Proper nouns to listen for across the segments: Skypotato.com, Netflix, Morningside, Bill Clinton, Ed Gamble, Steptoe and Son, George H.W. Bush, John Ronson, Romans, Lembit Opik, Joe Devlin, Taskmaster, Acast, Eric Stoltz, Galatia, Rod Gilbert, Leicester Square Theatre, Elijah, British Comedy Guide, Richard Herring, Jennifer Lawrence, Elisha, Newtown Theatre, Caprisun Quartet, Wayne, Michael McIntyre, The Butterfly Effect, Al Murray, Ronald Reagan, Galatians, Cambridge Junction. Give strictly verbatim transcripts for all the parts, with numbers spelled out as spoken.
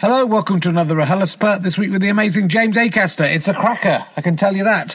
Hello, welcome to another R H L S T P, this week with the amazing James Acaster. It's a cracker, I can tell you that.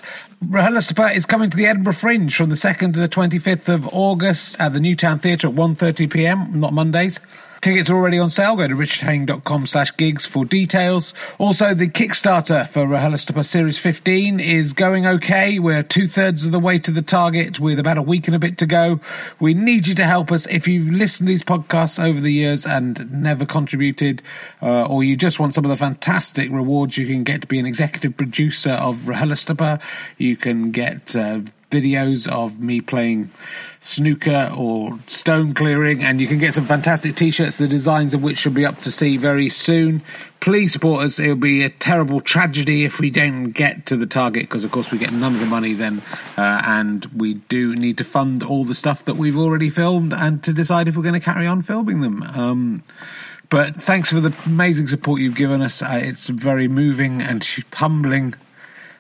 R H L S T P is coming to the Edinburgh Fringe from the second to the twenty-fifth of August at the Newtown Theatre at one thirty p m, not Mondays. Tickets are already on sale. Go to richardhang.com slash gigs for details. Also, the Kickstarter for R H L S T P Series fifteen is going okay. We're two-thirds of the way to the target with about a week and a bit to go. We need you to help us. If you've listened to these podcasts over the years and never contributed, uh, or you just want some of the fantastic rewards you can get to be an executive producer of R H L S T P, you can get Uh, videos of me playing snooker or stone clearing, and you can get some fantastic t-shirts, the designs of which should be up to see very soon. Please support us. It'll be a terrible tragedy if we don't get to the target, because of course we get none of the money then, uh, and we do need to fund all the stuff that we've already filmed and to decide if we're going to carry on filming them. um but thanks for the amazing support you've given us. Uh, it's very moving and humbling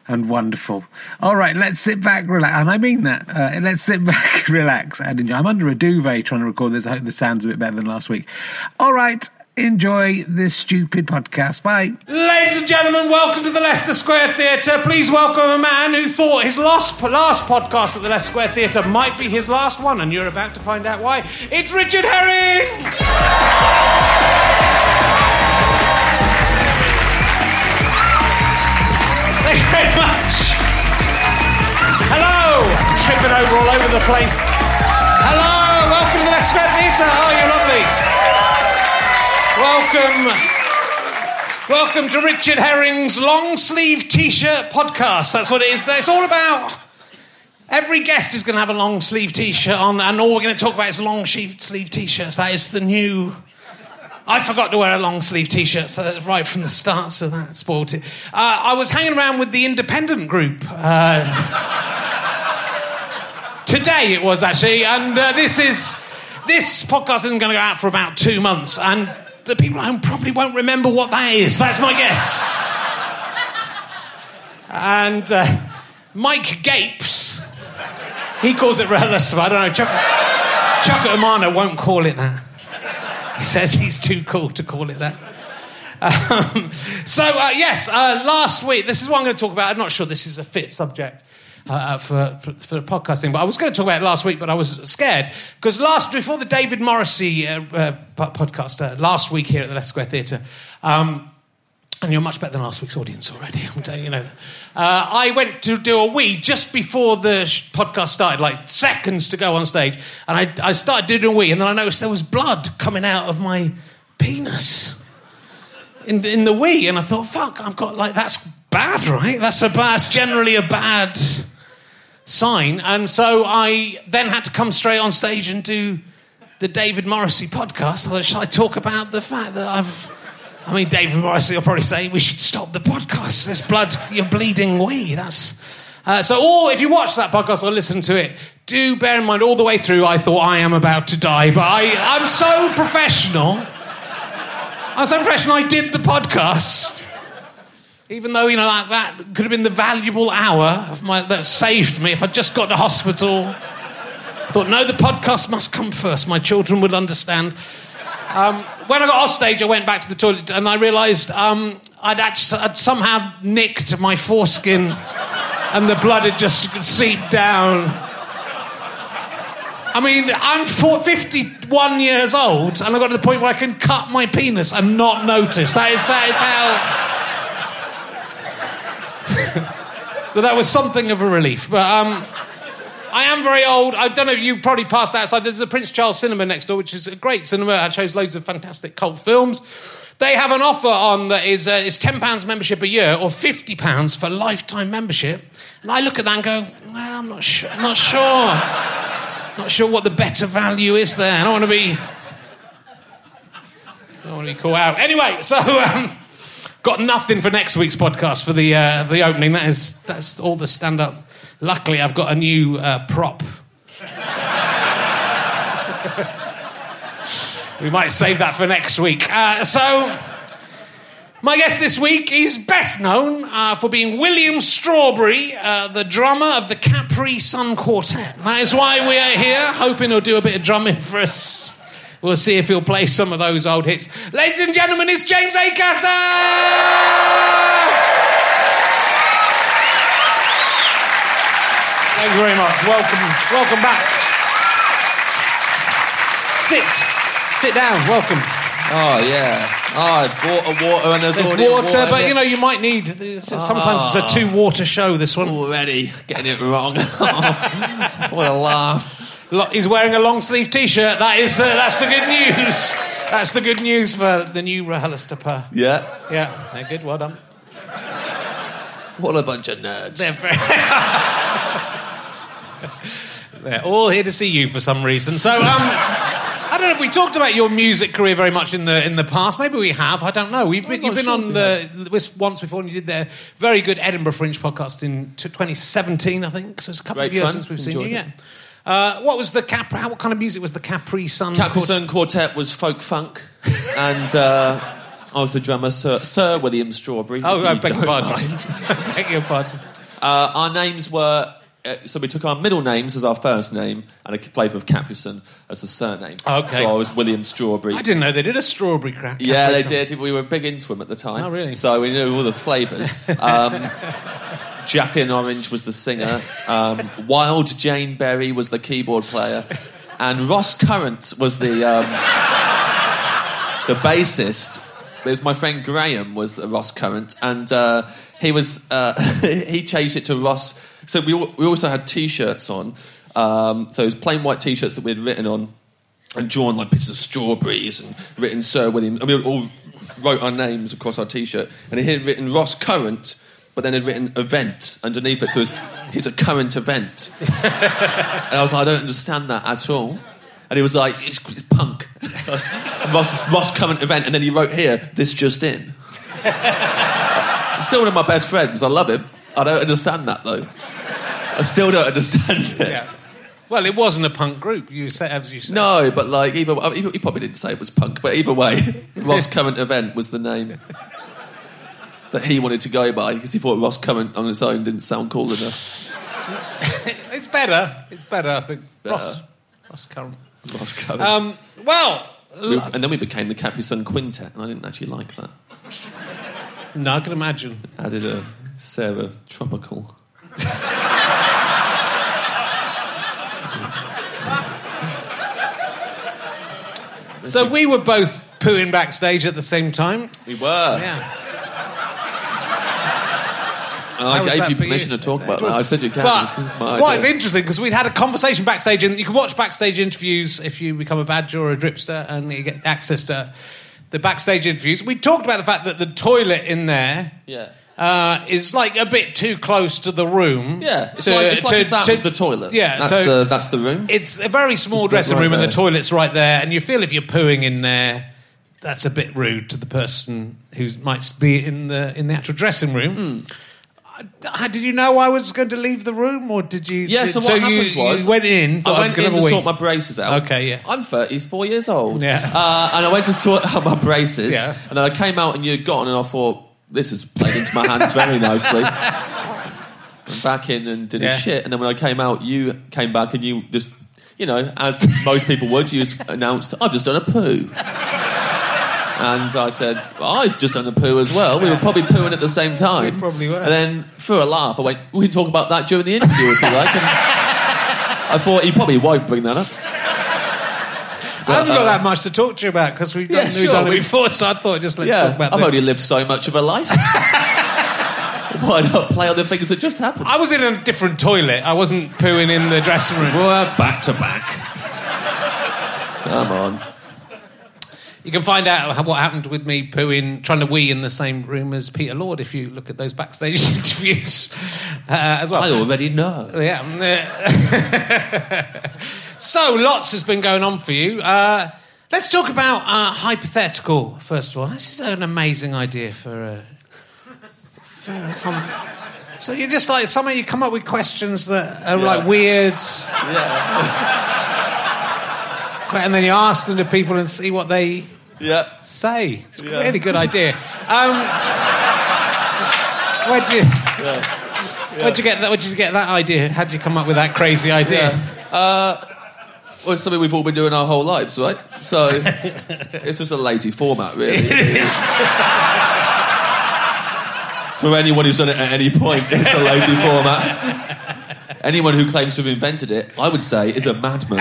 and wonderful. All right, let's sit back, relax, and I mean that. Uh, let's sit back, relax, and enjoy. I'm under a duvet trying to record this. I hope the sound's a bit better than last week. All right, enjoy this stupid podcast. Bye. Ladies and gentlemen, welcome to the Leicester Square Theatre. Please welcome a man who thought his last, last podcast at the Leicester Square Theatre might be his last one, and you're about to find out why. It's Richard Herring! Thank you very much. Hello. Tripping over all over the place. Hello. Welcome to the Leicester Square Theatre. Oh, you're lovely. Welcome. Welcome to Richard Herring's long sleeve T-shirt podcast. That's what it is. It's all about. Every guest is going to have a long sleeve T-shirt on, and all we're going to talk about is long sleeve T-shirts. That is the new. I forgot to wear a long-sleeve T-shirt, so that's right from the start, so that spoiled it. Uh, I was hanging around with the Independent group. Uh, today it was, actually, and uh, this is... This podcast isn't going to go out for about two months, and the people at home probably won't remember what that is. That's my guess. And uh, Mike Gapes, he calls it R H L S T P. I don't know, Chuck, Chuck Amano won't call it that. He says he's too cool to call it that. Um, so, uh, yes, uh, last week, this is what I'm going to talk about. I'm not sure this is a fit subject uh, for, for, for podcasting, but I was going to talk about it last week, but I was scared. Because last, before the David Morrissey uh, uh, podcast, uh, last week here at the Leicester Square Theatre, um, and you're much better than last week's audience already, I'm telling you, know. Uh, I went to do a wee just before the sh- podcast started, like seconds to go on stage, and I, I started doing a wee, and then I noticed there was blood coming out of my penis in, in the wee, and I thought, fuck, I've got, like, that's bad, right? That's, a, that's generally a bad sign, and so I then had to come straight on stage and do the David Morrissey podcast. I thought, should I talk about the fact that I've... I mean, David Morrissey will probably say, we should stop the podcast. There's blood, you're bleeding wee. That's... Uh, so all, if you watch that podcast or listen to it, do bear in mind all the way through, I thought I am about to die, but I, I'm so professional. I'm so professional, I did the podcast. Even though, you know, that, that could have been the valuable hour of my, that saved me if I'd just got to hospital. I thought, no, the podcast must come first. My children will understand. Um, when I got off stage, I went back to the toilet and I realised um, I'd, actually, I'd somehow nicked my foreskin and the blood had just seeped down. I mean, I'm fifty-one years old and I got to the point where I can cut my penis and not notice. That is, that is how... So that was something of a relief. But... Um, I am very old. I don't know, you probably passed outside. There's a Prince Charles Cinema next door, which is a great cinema. It shows loads of fantastic cult films. They have an offer on that is uh, is ten pounds membership a year or fifty pounds for lifetime membership. And I look at that and go, well, I'm not sure. I'm not sure. Not sure what the better value is there. I don't want to be... I don't want to be caught out. Anyway, so... Um, got nothing for next week's podcast for the uh, the opening. That is, that's all the stand-up... Luckily, I've got a new uh, prop. We might save that for next week. Uh, so, my guest this week is best known uh, for being William Strawberry, uh, the drummer of the Caprisun Quartet. That is why we are here, hoping he'll do a bit of drumming for us We'll see if he'll play some of those old hits. Ladies and gentlemen, it's James Acaster! Thank you very much. Welcome, welcome back. Sit, sit down. Welcome. Oh yeah. Oh, I've bought a water and there's, there's water, water, but you know you might need. Sometimes oh. It's a two-water show. This one already getting it wrong. Oh, what a laugh! Look, he's wearing a long-sleeve T-shirt. That is the, that's the good news. That's the good news for the new R H L S T P. Yeah. Yeah. They're good. Well done. What a bunch of nerds. They're very. They're all here to see you for some reason. So, um, I don't know if we talked about your music career very much in the in the past. Maybe we have. I don't know. We've been, you've been sure on the once before, and you did the very good Edinburgh Fringe podcast in twenty seventeen, I think. So it's a couple Great of years fun. since we've Enjoyed seen you. It. Yeah. Uh, what was the Cap? What kind of music was the Caprisun? Caprisun Quartet was folk funk, and uh, I was the drummer, Sir, Sir William Strawberry. Oh, if I, you beg don't mind. I beg your pardon. Uh, our names were. So we took our middle names as our first name and a flavour of Caprisun as a surname. Okay. So I was William Strawberry. I didn't know they did a strawberry crack. Yeah, they did. We were big into them at the time. Oh, really? So we knew all the flavours. Um, Jacqueline Orange was the singer. Um, Wild Jane Berry was the keyboard player. And Ross Currant was the um, the bassist. It was my friend Graham was Ross Currant. And uh, he was... Uh, he changed it to Ross... So we we also had T-shirts on. Um, so it was plain white T-shirts that we had written on and drawn like pictures of strawberries and written Sir William. And we all wrote our names across our T-shirt. And he had written Ross Currant, but then had written event underneath it. So it was, here's a current event. And I was like, I don't understand that at all. And he was like, it's, it's punk. Ross, Ross Currant event. And then he wrote here, this just in. He's still one of my best friends. I love him. I don't understand that, though. I still don't understand it. Yeah. Well, it wasn't a punk group, you said, as you said. No, but, like, either... I mean, he probably didn't say it was punk, but either way, Ross Currant Event was the name that he wanted to go by, because he thought Ross Currant on its own didn't sound cool enough. It's better. It's better, I think. Better. Ross, Ross Currant. Ross Currant. Um, well... We, and then we became the Caprisun Quintet, and I didn't actually like that. No, I can imagine. Added a... Sarah Tropical. So we were both pooing backstage at the same time. We were. Yeah. And I gave you permission you? to talk about it was, that. I said you can. But what is interesting, because we'd had a conversation backstage, and you can watch backstage interviews if you become a badger or a dripster, and you get access to the backstage interviews. We talked about the fact that the toilet in there... Yeah. Uh, is like a bit too close to the room. Yeah, it's to, like, it's like to, if that to, was the toilet. Yeah, that's, so the, that's the room. It's a very small dressing room, and the toilet's right there. And you feel if you're pooing in there, that's a bit rude to the person who might be in the in the actual dressing room. Mm. How, did you know I was going to leave the room, or did you? Yeah. Did, so what so happened you, was you went in. I went in to sort my braces out. Okay. Yeah. I'm thirty-four years old. Yeah. Uh, and I went to sort out my braces. Yeah. And then I came out, and you'd gone, and I thought. This has played into my hands very nicely. I'm back in and did yeah. his shit. And then when I came out, you came back and you just, you know, as most people would, you just announced, I've just done a poo. And I said, well, I've just done a poo as well. We were probably pooing at the same time. We probably were. And then for a laugh, I went, we can talk about that during the interview if you like. And I thought, he probably won't bring that up. But, I haven't got uh, that much to talk to you about because we've done, yeah, sure, done it before, so I thought just let's yeah, talk about that. I've the... only lived so much of a life. Why not play on the things that just happened? I was in a different toilet. I wasn't pooing in the dressing room. We're back to back. Come on. You can find out what happened with me pooing, trying to wee in the same room as Peter Lord if you look at those backstage interviews uh, as well. I already know. Yeah. So, lots has been going on for you. Uh, let's talk about uh, Hypothetical, first of all. This is an amazing idea for... Uh, for some... So you're just like, somehow you come up with questions that are, yeah. like, weird. Yeah. And then you ask them to people and see what they yeah. say. It's a yeah. really good idea. Um, where'd you... Yeah. Yeah. Where'd you get that, where'd you get that idea? How did you come up with that crazy idea? Yeah. Uh... Well, it's something we've all been doing our whole lives, right? So it's just a lazy format, really. It is. For anyone who's done it at any point, it's a lazy format. Anyone who claims to have invented it, I would say, is a madman.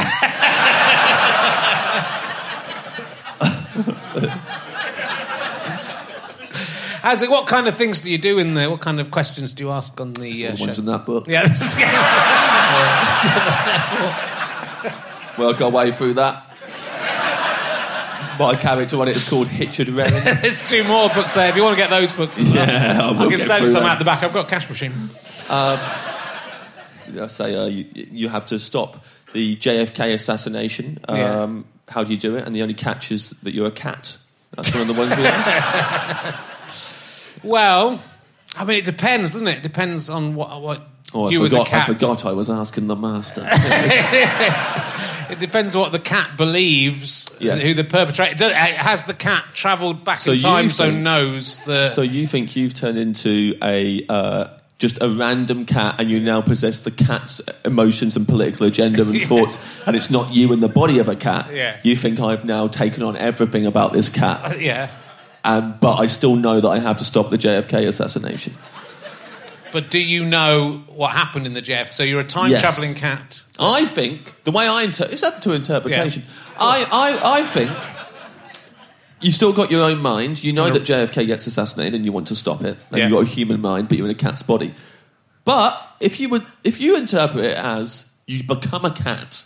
As in, what kind of things do you do in there? What kind of questions do you ask on the uh, show? Ones in that book. Yeah. Work our way through that. My character on it is called Hitchard Redding. There's two more books there. If you want to get those books as well. Yeah, I, will I can get send some out the back. I've got a cash machine. Um, I say uh, you, you have to stop the J F K assassination. Um, yeah. How do you do it? And the only catch is that you're a cat. That's one of the ones we asked. Well, I mean, it depends, doesn't it? It depends on what, what oh, you forgot, as a cat... I forgot I was asking the master. It depends what the cat believes, yes. Who the perpetrator... Has the cat travelled back so in time think, so knows the... So you think you've turned into a... Uh, just a random cat, and you now possess the cat's emotions and political agenda and yeah. thoughts, and it's not you in the body of a cat. Yeah. You think I've now taken on everything about this cat. Uh, yeah. Um, but I still know that I have to stop the J F K assassination. But do you know what happened in the J F K? So you're a time-travelling yes. cat. I think, the way I interpret... It's up to interpretation. Yeah. I, I, I think you've still got your own mind. You still know that J F K gets assassinated and you want to stop it. And yeah. you've got a human mind, but you're in a cat's body. But if you would, if you interpret it as you become a cat...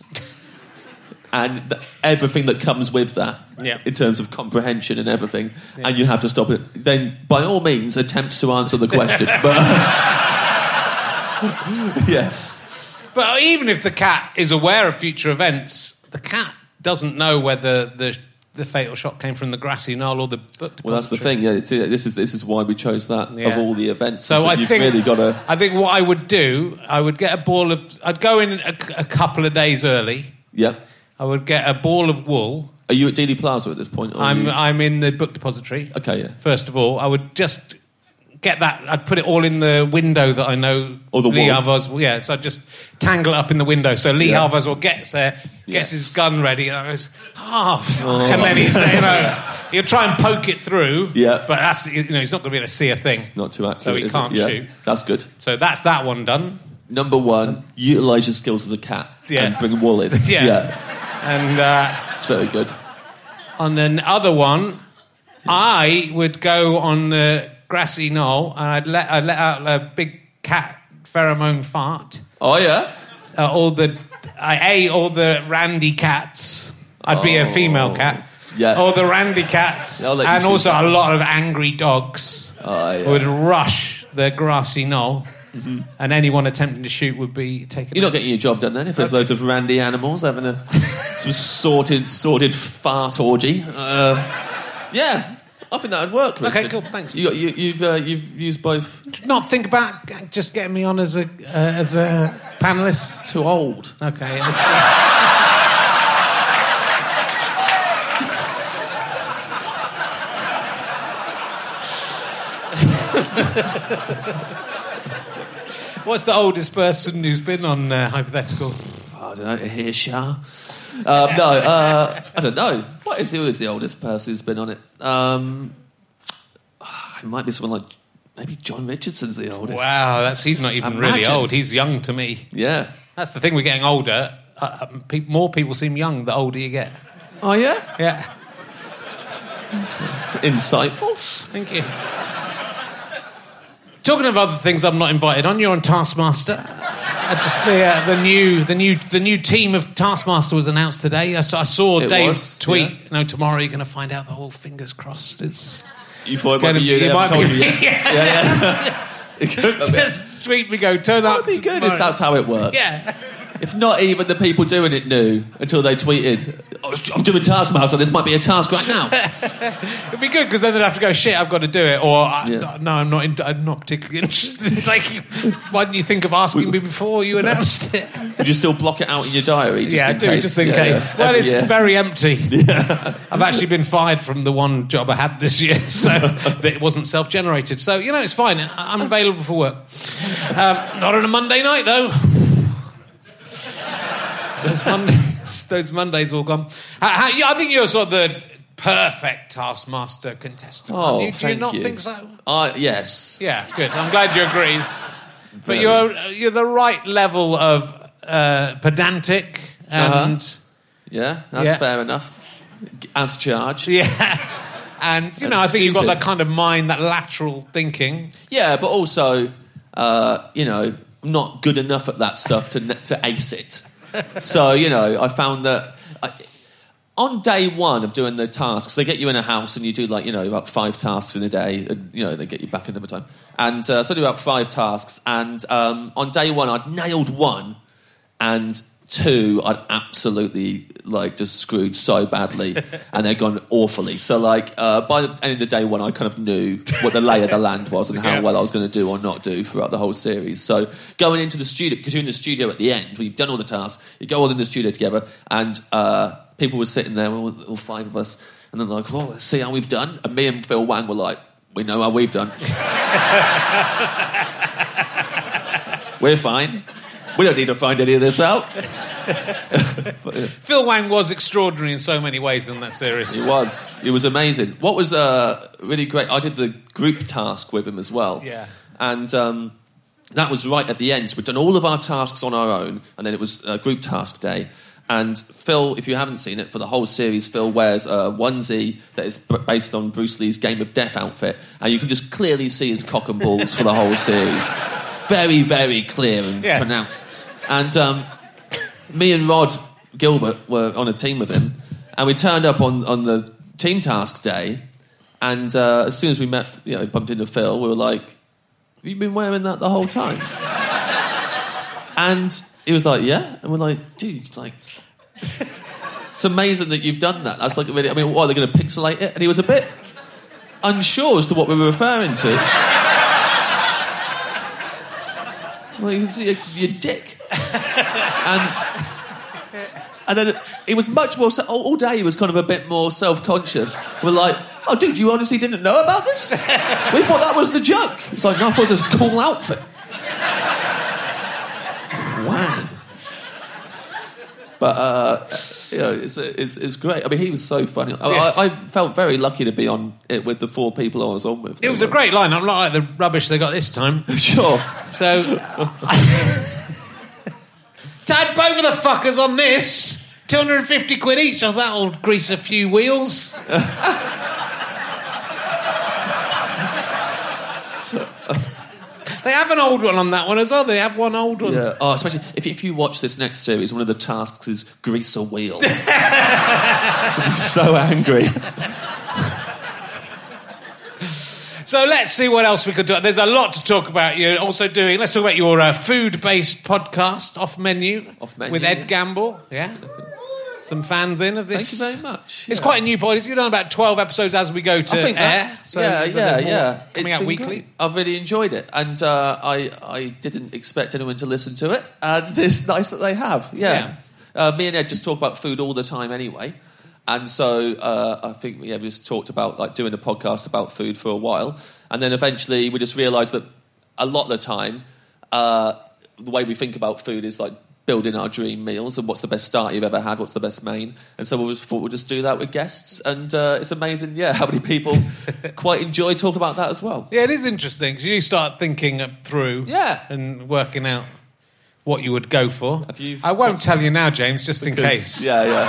and the, everything that comes with that yeah. in terms of comprehension and everything, yeah. and you have to stop it, then by all means attempt to answer the question. But, yeah. But even if the cat is aware of future events, the cat doesn't know whether the the fatal shot came from the grassy knoll or the book depository. Well, that's the thing. Yeah, it's, this is this is why we chose that yeah. of all the events. So I you've think really got to... I think what I would do, I would get a ball of. I'd go in a, a couple of days early. Yeah. I would get a ball of wool. Are you at Dealey Plaza at this point? Or I'm you... I'm in the book depository. Okay, yeah. First of all, I would just get that. I'd put it all in the window that I know. Or the Lee Harvey's. Yeah, so I'd just tangle it up in the window. So Lee yeah. Harvey's will gets there, gets yes. his gun ready, and I goes, oh, fuck. Oh, and then he's, you know, yeah. he'll try and poke it through, yeah. but that's, you know, he's not going to be able to see a thing. It's not too accurate, so he can't yeah. shoot. That's good. So that's that one done. Number one, utilise your skills as a cat yeah. and bring wool in. yeah. yeah. And uh, it's very good. On another one, yeah. I would go on the grassy knoll and I'd let I'd let out a big cat pheromone fart. Oh yeah, uh, all the I a all the randy cats. I'd oh. be a female cat. Yeah, all the randy cats, and also that. A lot of angry dogs oh, yeah. would rush the grassy knoll. Mm-hmm. And anyone attempting to shoot would be taken. You're out. Not getting your job done then if there's okay. loads of randy animals having a some sorted, sorted fart orgy. Uh, yeah, I think that would work. Richard. Okay, cool. Thanks. You got, you, you've uh, you've used both. Not think about just getting me on as a uh, as a panelist. It's too old. Okay. What's the oldest person who's been on uh, Hypothetical? I don't know, Hirshar. Um, no, uh, I don't know. What is, who is the oldest person who's been on it? Um, it might be someone like... Maybe John Richardson's the oldest. Wow, that's he's not even Imagine. Really old. He's young to me. Yeah. That's the thing, we're getting older. Uh, pe- more people seem young the older you get. Oh, yeah? Yeah. Insightful. Thank you. Talking of other things I'm not invited on, you're on Taskmaster. Uh, just the, uh, the new the new the new team of Taskmaster was announced today. I, I saw it Dave's was, tweet. Yeah. No, tomorrow you're going to find out the whole. Fingers crossed. It's you thought it might be you. They haven't told you yet. yeah, yeah. Yes. Just tweet me. Go turn up. That'd be good tomorrow. If that's how it works. Yeah. If not even the people doing it knew until they tweeted, oh, I'm doing Taskmaster, this might be a task right now. It'd be good, because then they'd have to go, shit, I've got to do it, or yeah. no, I'm not in, I'm not particularly interested in taking... Why didn't you think of asking me before you announced it? Would you still block it out in your diary? Just yeah, in I do, case? Just in yeah, case. Yeah. Well, Every it's year. Very empty. Yeah. I've actually been fired from the one job I had this year, so that it wasn't self-generated. So, you know, it's fine. I'm available for work. Um, not on a Monday night, though. It's Monday. those Mondays all gone. How, how, I think you're sort of the perfect Taskmaster contestant. Oh, you, thank you. Do you not you. think so? Uh, yes. Yeah, good. I'm glad you agree. But you're you're the right level of uh, pedantic and... Uh-huh. Yeah, that's yeah. fair enough. As charged. Yeah. And, you and know, I think stupid. You've got that kind of mind, that lateral thinking. Yeah, but also, uh, you know, I'm not good enough at that stuff to to ace it. So, you know, I found that... I, on day one of doing the tasks, they get you in a house and you do, like, you know, about five tasks in a day. And, you know, they get you back another time. And uh, so I do about five tasks. And um, on day one, I'd nailed one. And two, I'd absolutely, like, just screwed so badly. And they'd gone awfully. So, like, uh, by the end of day one, I kind of knew what the lay of the land was and how yeah. well I was going to do or not do throughout the whole series. So going into the studio, because you're in the studio at the end, when you've done all the tasks, you go all in the studio together and... Uh, people were sitting there, all, all five of us, and they're like, oh, let's see how we've done. And me and Phil Wang were like, we know how we've done. We're fine. We don't need to find any of this out. But, yeah. Phil Wang was extraordinary in so many ways in that series. He was. He was amazing. What was uh, really great, I did the group task with him as well. Yeah. And... Um, that was right at the end. So we'd done all of our tasks on our own, and then it was uh, group task day. And Phil, if you haven't seen it, for the whole series, Phil wears a onesie that is based on Bruce Lee's Game of Death outfit, and you can just clearly see his cock and balls for the whole series. It's very, very clear and yes. pronounced. And um, me and Rod Gilbert were on a team with him, and we turned up on, on the team task day, and uh, as soon as we met, you know, bumped into Phil, we were like, have you been wearing that the whole time? And he was like, yeah. And we're like, dude, like, it's amazing that you've done that. That's like, really, I mean, what, are they going to pixelate it? And he was a bit unsure as to what we were referring to. Like, you're, you're dick. And, and then he was much more, all day he was kind of a bit more self-conscious. We're like, oh, dude, you honestly didn't know about this? We thought that was the joke. It's like, no, I thought it was a cool outfit. Wow. But, uh, you know, it's, it's, it's great. I mean, he was so funny. Yes. I, I felt very lucky to be on it with the four people I was on with. It was a great line. I'm not like the rubbish they got this time. Sure. So, Dad, both of the fuckers on this. two hundred fifty quid each. Oh, that'll grease a few wheels. They have an old one on that one as well. They have one old one. Yeah. Oh, especially if, if you watch this next series, one of the tasks is grease a wheel. I'm so angry. So let's see what else we could do. There's a lot to talk about. You're also doing... Let's talk about your uh, food-based podcast, Off Menu, Off Menu with Ed yeah. Gamble. Yeah. Some fans in of this. Thank you very much. It's yeah. quite a new podcast. You've done about twelve episodes as we go to I think that, air. So yeah, yeah, yeah. Coming it's out weekly. Great. I've really enjoyed it. And uh, I, I didn't expect anyone to listen to it. And it's nice that they have. Yeah. yeah. Uh, me and Ed just talk about food all the time anyway. And so uh, I think yeah, we just talked about like doing a podcast about food for a while. And then eventually we just realised that a lot of the time uh, the way we think about food is like, building our dream meals and what's the best start you've ever had, what's the best main. And so we thought we'll just do that with guests. And uh, it's amazing, yeah, how many people quite enjoy talking about that as well. Yeah, it is interesting because you start thinking through yeah. and working out what you would go for. Have you I won't tell you now, James, just because, in case. Yeah, yeah.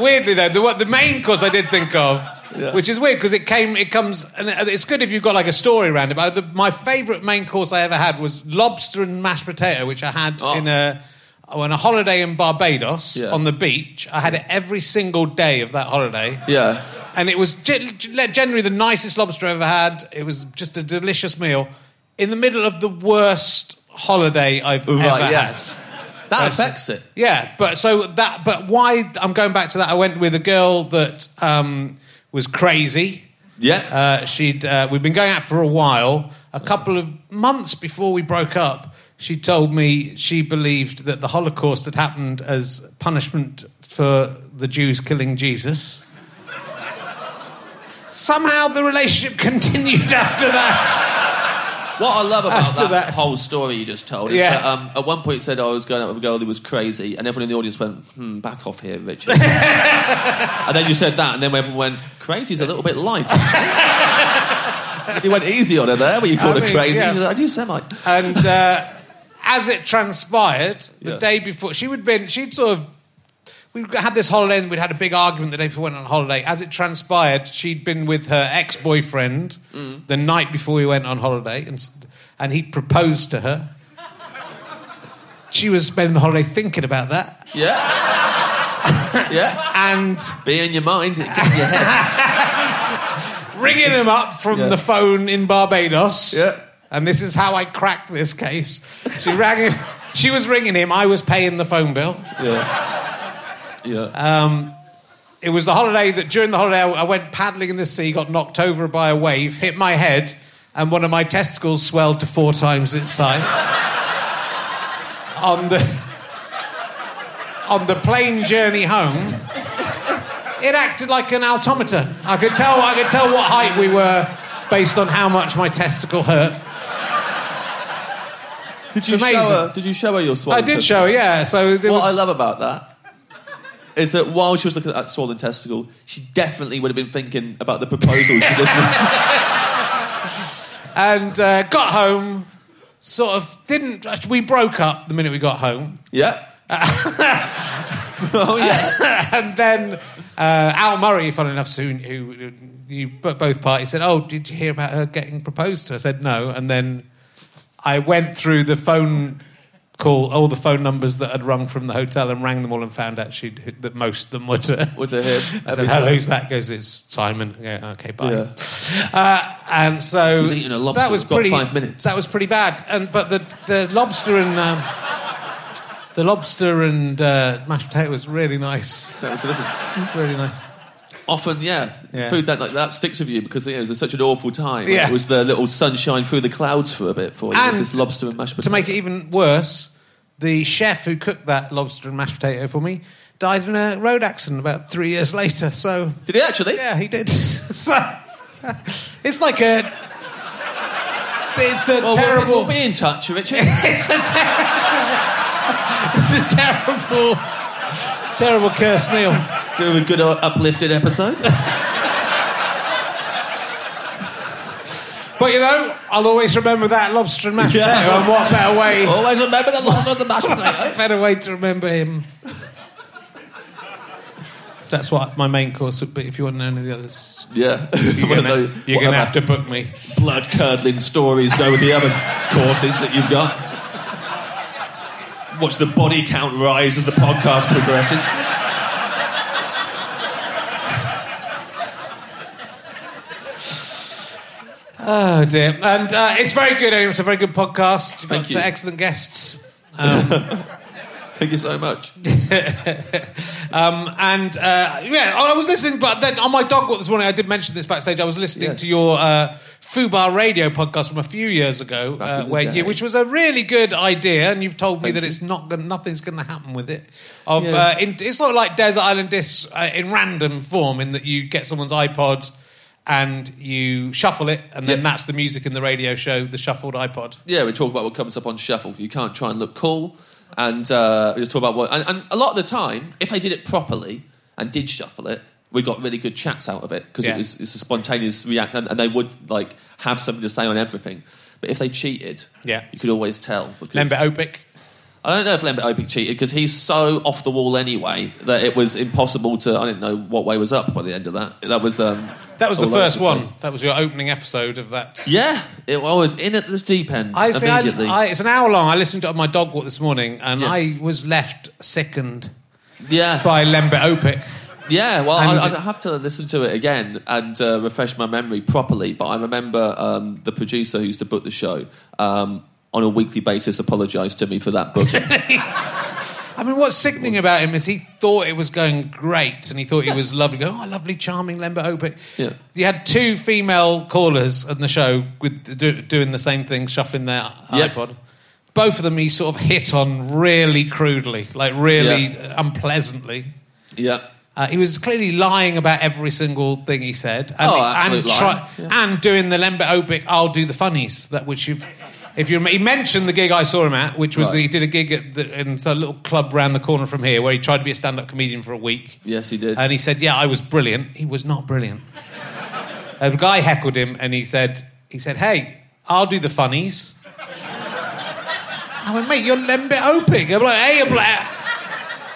Weirdly, though, the, the main course I did think of... Yeah. Which is weird because it came, it comes, and it's good if you've got like a story around it. But the, my favourite main course I ever had was lobster and mashed potato, which I had oh. in a on a holiday in Barbados yeah. on the beach. I had it every single day of that holiday. Yeah, and it was generally the nicest lobster I ever had. It was just a delicious meal in the middle of the worst holiday I've right, ever yeah. had. That affects it. Yeah, but so that, but why? I'm going back to that. I went with a girl that. Um, was crazy. Yeah. Uh, she'd, uh, we'd been going out for a while. A couple of months before we broke up, she told me she believed that the Holocaust had happened as punishment for the Jews killing Jesus. Somehow the relationship continued after that. What I love about that, that whole story you just told is yeah. that um, at one point it said, oh, I was going out with a girl who was crazy, and everyone in the audience went, hmm, back off here, Richard. And then you said that, and then everyone went, crazy's a little bit light. You went easy on her there, when you called I mean, her crazy. Yeah. I do Semite. And uh, as it transpired, the yeah. day before, she would been, she'd sort of, we had this holiday and we'd had a big argument the day before we went on holiday. As it transpired, she'd been with her ex-boyfriend mm. the night before we went on holiday, and and he'd proposed to her. She was spending the holiday thinking about that. Yeah. yeah. And... be in your mind, get in your head. Ringing him up from yeah. the phone in Barbados. Yeah. And this is how I cracked this case. She rang him. She was ringing him. I was paying the phone bill. Yeah. Yeah. Um, it was the holiday that during the holiday I went paddling in the sea, got knocked over by a wave, hit my head, and one of my testicles swelled to four times its size. on the on the plane journey home, it acted like an altimeter. I could tell I could tell what height we were based on how much my testicle hurt. Did you show her? Did you show her your swollen? I did testicle? show her, yeah. So there what was... I love about that. Is that while she was looking at that swollen testicle, she definitely would have been thinking about the proposal she did. And uh, got home, sort of didn't. We broke up the minute we got home. Yeah. oh yeah. And then uh, Al Murray, funny enough, soon who you both parties said, "Oh, did you hear about her getting proposed to?" I said, "No." And then I went through the phone. Call all the phone numbers that had rung from the hotel and rang them all and found out she that most of them were to, were to him. I said, "Hello, who's that?" Goes, "It's Simon." Yeah, okay, bye. Yeah. Uh, and so he's eating a lobster. That was got pretty. Five minutes. That was pretty bad. And but the the lobster and um, the lobster and uh, mashed potato was really nice. That was delicious. It was really nice. Often, yeah, yeah. food that like that sticks with you because you know, it was such an awful time. Yeah. It was the little sunshine through the clouds for a bit for you. And it was this lobster and mashed potato. To make it even worse, the chef who cooked that lobster and mashed potato for me died in a road accident about three years later. So did he actually? Yeah, he did. So it's like a it's a well, terrible. We'll be in touch, Richard. it's a ter- it's a terrible, terrible cursed meal. Do a good uplifted episode. But you know, I'll always remember that lobster and mashed yeah. potato. And what better way? Always remember the lobster and the mashed potato. Better way to remember him. That's what my main course would be. If you want to know any of the others, yeah, you're well, gonna, no, you're gonna have to book me. Blood curdling stories. Go with the other courses that you've got. Watch the body count rise as the podcast progresses. Oh, dear. And uh, it's very good, anyway. It's a very good podcast. You've Thank got you. Excellent guests. Um, Thank you so much. um, and, uh, yeah, I was listening, but then on my dog walk this morning, I did mention this backstage, I was listening yes. to your uh, Fubar Radio podcast from a few years ago, uh, where you, which was a really good idea, and you've told me Thank that you. It's not gonna, nothing's going to happen with it. Of yeah. uh, in, It's sort of like Desert Island Discs uh, in random form, in that you get someone's iPod... and you shuffle it, and then yep. that's the music in the radio show, the shuffled iPod. Yeah, we talk about what comes up on shuffle. You can't try and look cool, and uh, we just talk about what... And, and a lot of the time, if they did it properly and did shuffle it, we got really good chats out of it, because yeah. it was, it's a spontaneous reaction, and, and they would, like, have something to say on everything. But if they cheated, yeah. you could always tell. Because... Lembit Opik? I don't know if Lembit Opik cheated, because he's so off the wall anyway that it was impossible to... I didn't know what way was up by the end of that. That was... Um, That was the first one. That was your opening episode of that. Yeah, it, I was in at the deep end I, see, immediately. I, I, it's an hour long. I listened to it on my dog walk this morning, and yes. I was left sickened yeah. by Lembit Opik. Yeah, well, and... I'd, I'd have to listen to it again and uh, refresh my memory properly, but I remember um, the producer who used to book the show um, on a weekly basis apologised to me for that booking. I mean, what's sickening about him is he thought it was going great and he thought he was lovely. Go, oh, lovely, charming Lembit Opik. Yeah. You had two female callers on the show with do, doing the same thing, shuffling their yep. iPod. Both of them he sort of hit on really crudely, like really yeah. unpleasantly. Yeah. Uh, he was clearly lying about every single thing he said. And, oh, absolute lying. Tri- yeah. And doing the Lembit Opik, I'll do the funnies, that which you've... If you remember, he mentioned the gig I saw him at, which was right. He did a gig at the, in a little club round the corner from here where he tried to be a stand-up comedian for a week. Yes, he did. And he said, yeah, I was brilliant. He was not brilliant. A guy heckled him and he said, he said, hey, I'll do the funnies. I went, mate, you're Lembit Opik. I'm like, hey, I'm like...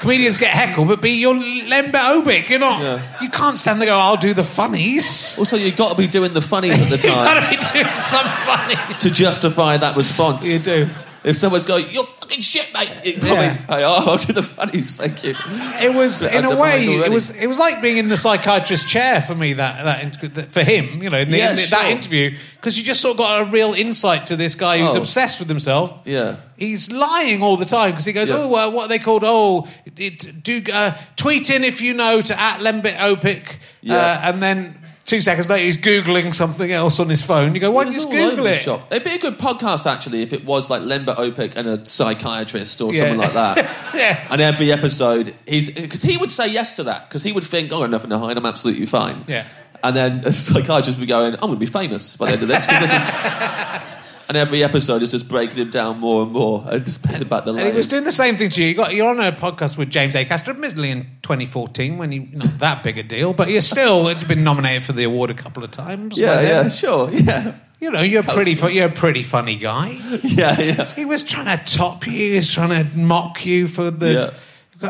Comedians get heckled, but B, you're Lembit Opik. You're not... Yeah. You can't stand there and go, I'll do the funnies. Also, you've got to be doing the funnies at the time. You've got to be doing some funnies. To justify that response. You do. If someone's going, you're fucking shit, mate. It probably, yeah. Hey, oh, I'll do the funnies, thank you. It was, but in a way, it was it was like being in the psychiatrist's chair for me, that, that for him, you know, in, the, yeah, in the, sure. that interview. Because you just sort of got a real insight to this guy who's oh. obsessed with himself. Yeah. He's lying all the time because he goes, yeah. oh, well, what are they called? Oh, it, do uh, tweet in if you know to at Lembit Opik. Yeah. Uh, and then... Two seconds later, he's Googling something else on his phone. You go, why don't you just Google it? It'd be a good podcast, actually, if it was like Lembit Opik and a psychiatrist or yeah. someone like that. Yeah. And every episode, he's... Because he would say yes to that, because he would think, oh, I have nothing to hide, I'm absolutely fine. Yeah. And then a psychiatrist would be going, I'm going to be famous by the end of this. Cause this is... And every episode is just breaking him down more and more and just paying back the layers. And he was doing the same thing to you. You got, you're on a podcast with James Acaster, admittedly in twenty fourteen, when you're not that big a deal, but you're still had been nominated for the award a couple of times. Yeah, yeah, then. Sure, yeah. You know, you're pretty fu- you're a pretty funny guy. Yeah, yeah. He was trying to top you, he was trying to mock you for the... Yeah.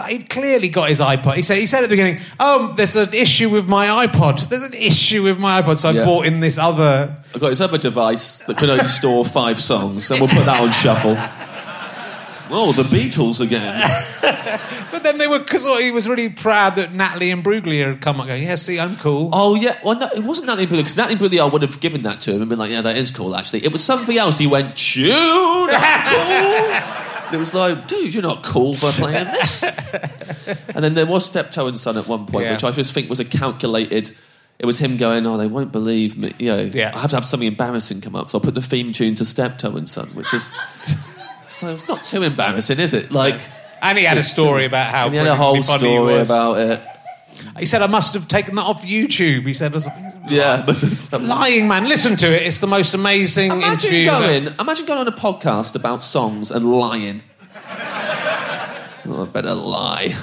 He'd clearly got his iPod. He said, he said at the beginning, oh, there's an issue with my iPod. There's an issue with my iPod, so I yeah. bought in this other... I've got this other device that can only store five songs, and we'll put that on shuffle. Oh, the Beatles again. But then they were... Because he was really proud that Natalie Imbruglia had come up going, yeah, see, I'm cool. Oh, yeah. Well, no, it wasn't Natalie Imbruglia, because Natalie Imbruglia, I would have given that to him and been like, yeah, that is cool, actually. It was something else. He went, dude, I'm cool. It was like, dude, you're not cool for playing this. And then there was Steptoe and Son at one point, yeah. which I just think was a calculated... It was him going, oh, they won't believe me. You know, yeah. I have to have something embarrassing come up, so I'll put the theme tune to Steptoe and Son, which is... So it's not too embarrassing, is it? Like, and he had a story about how... And he had a whole story about it. He said, I must have taken that off YouTube. He said, yeah, lying man, listen to it. It's the most amazing imagine interview. Going, that... Imagine going on a podcast about songs and lying. Oh, I better lie.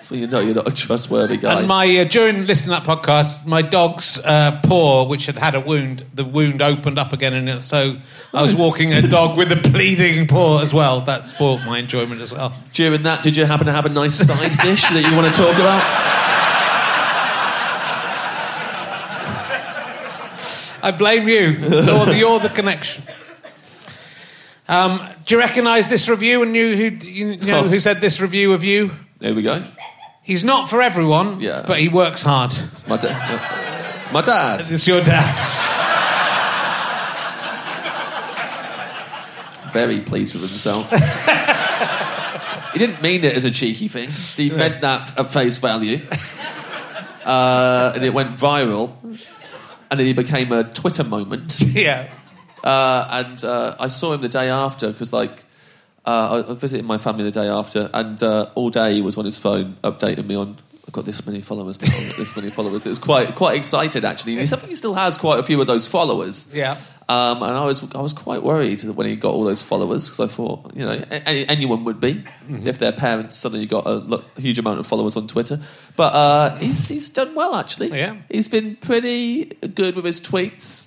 So you know you're not a trustworthy guy. And my uh, during listening to that podcast, my dog's uh, paw, which had had a wound, the wound opened up again, and so I was walking a dog with a bleeding paw as well. That spoilt my enjoyment as well. During that, did you happen to have a nice side dish that you want to talk about? I blame you. You're the, you're the connection. Um, do you recognise this review and knew who you know, who said this review of you? There we go. He's not for everyone, yeah. but he works hard. It's my dad. It's my dad. It's your dad. Very pleased with himself. He didn't mean it as a cheeky thing. He yeah. meant that at face value. Uh, and it went viral. And then he became a Twitter moment. Yeah. Uh, and uh, I saw him the day after because, like, uh, I visited my family the day after, and uh, all day he was on his phone updating me on I've got this many followers now. I've got this many followers. It was quite quite excited actually. And he still has quite a few of those followers. Yeah. Um, and I was I was quite worried when he got all those followers because I thought you know any, anyone would be mm-hmm. if their parents suddenly got a, a huge amount of followers on Twitter. But uh, he's he's done well actually. Yeah. He's been pretty good with his tweets.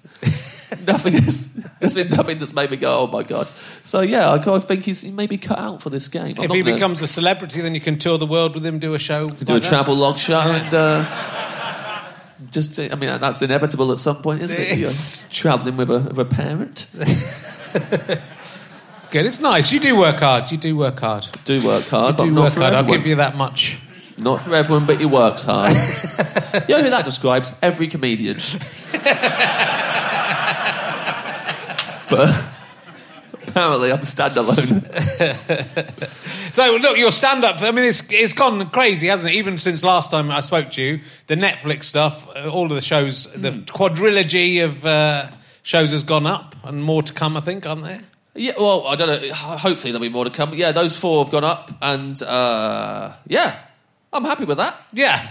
Nothing has, there's been nothing that's made me go, oh my god. So yeah, I kind of think he's he maybe cut out for this game. I'm if he gonna... becomes a celebrity, then you can tour the world with him, do a show, do like a travel log show, yeah. and. Uh, Just, I mean, that's inevitable at some point, isn't it? Is. You're travelling with a, with a parent. Good, it's nice. You do work hard. You do work hard. Do work hard. You do work hard. Everyone. I'll give you that much. Not for everyone, but he works hard. You know who that describes? Every comedian. But apparently, I'm standalone. So, look, your stand-up, I mean, it's it's gone crazy, hasn't it? Even since last time I spoke to you, the Netflix stuff, all of the shows, mm. the quadrilogy of uh, shows has gone up, and more to come, I think, aren't there? Yeah, well, I don't know. Hopefully there'll be more to come. But yeah, those four have gone up, and, uh, yeah, I'm happy with that. Yeah.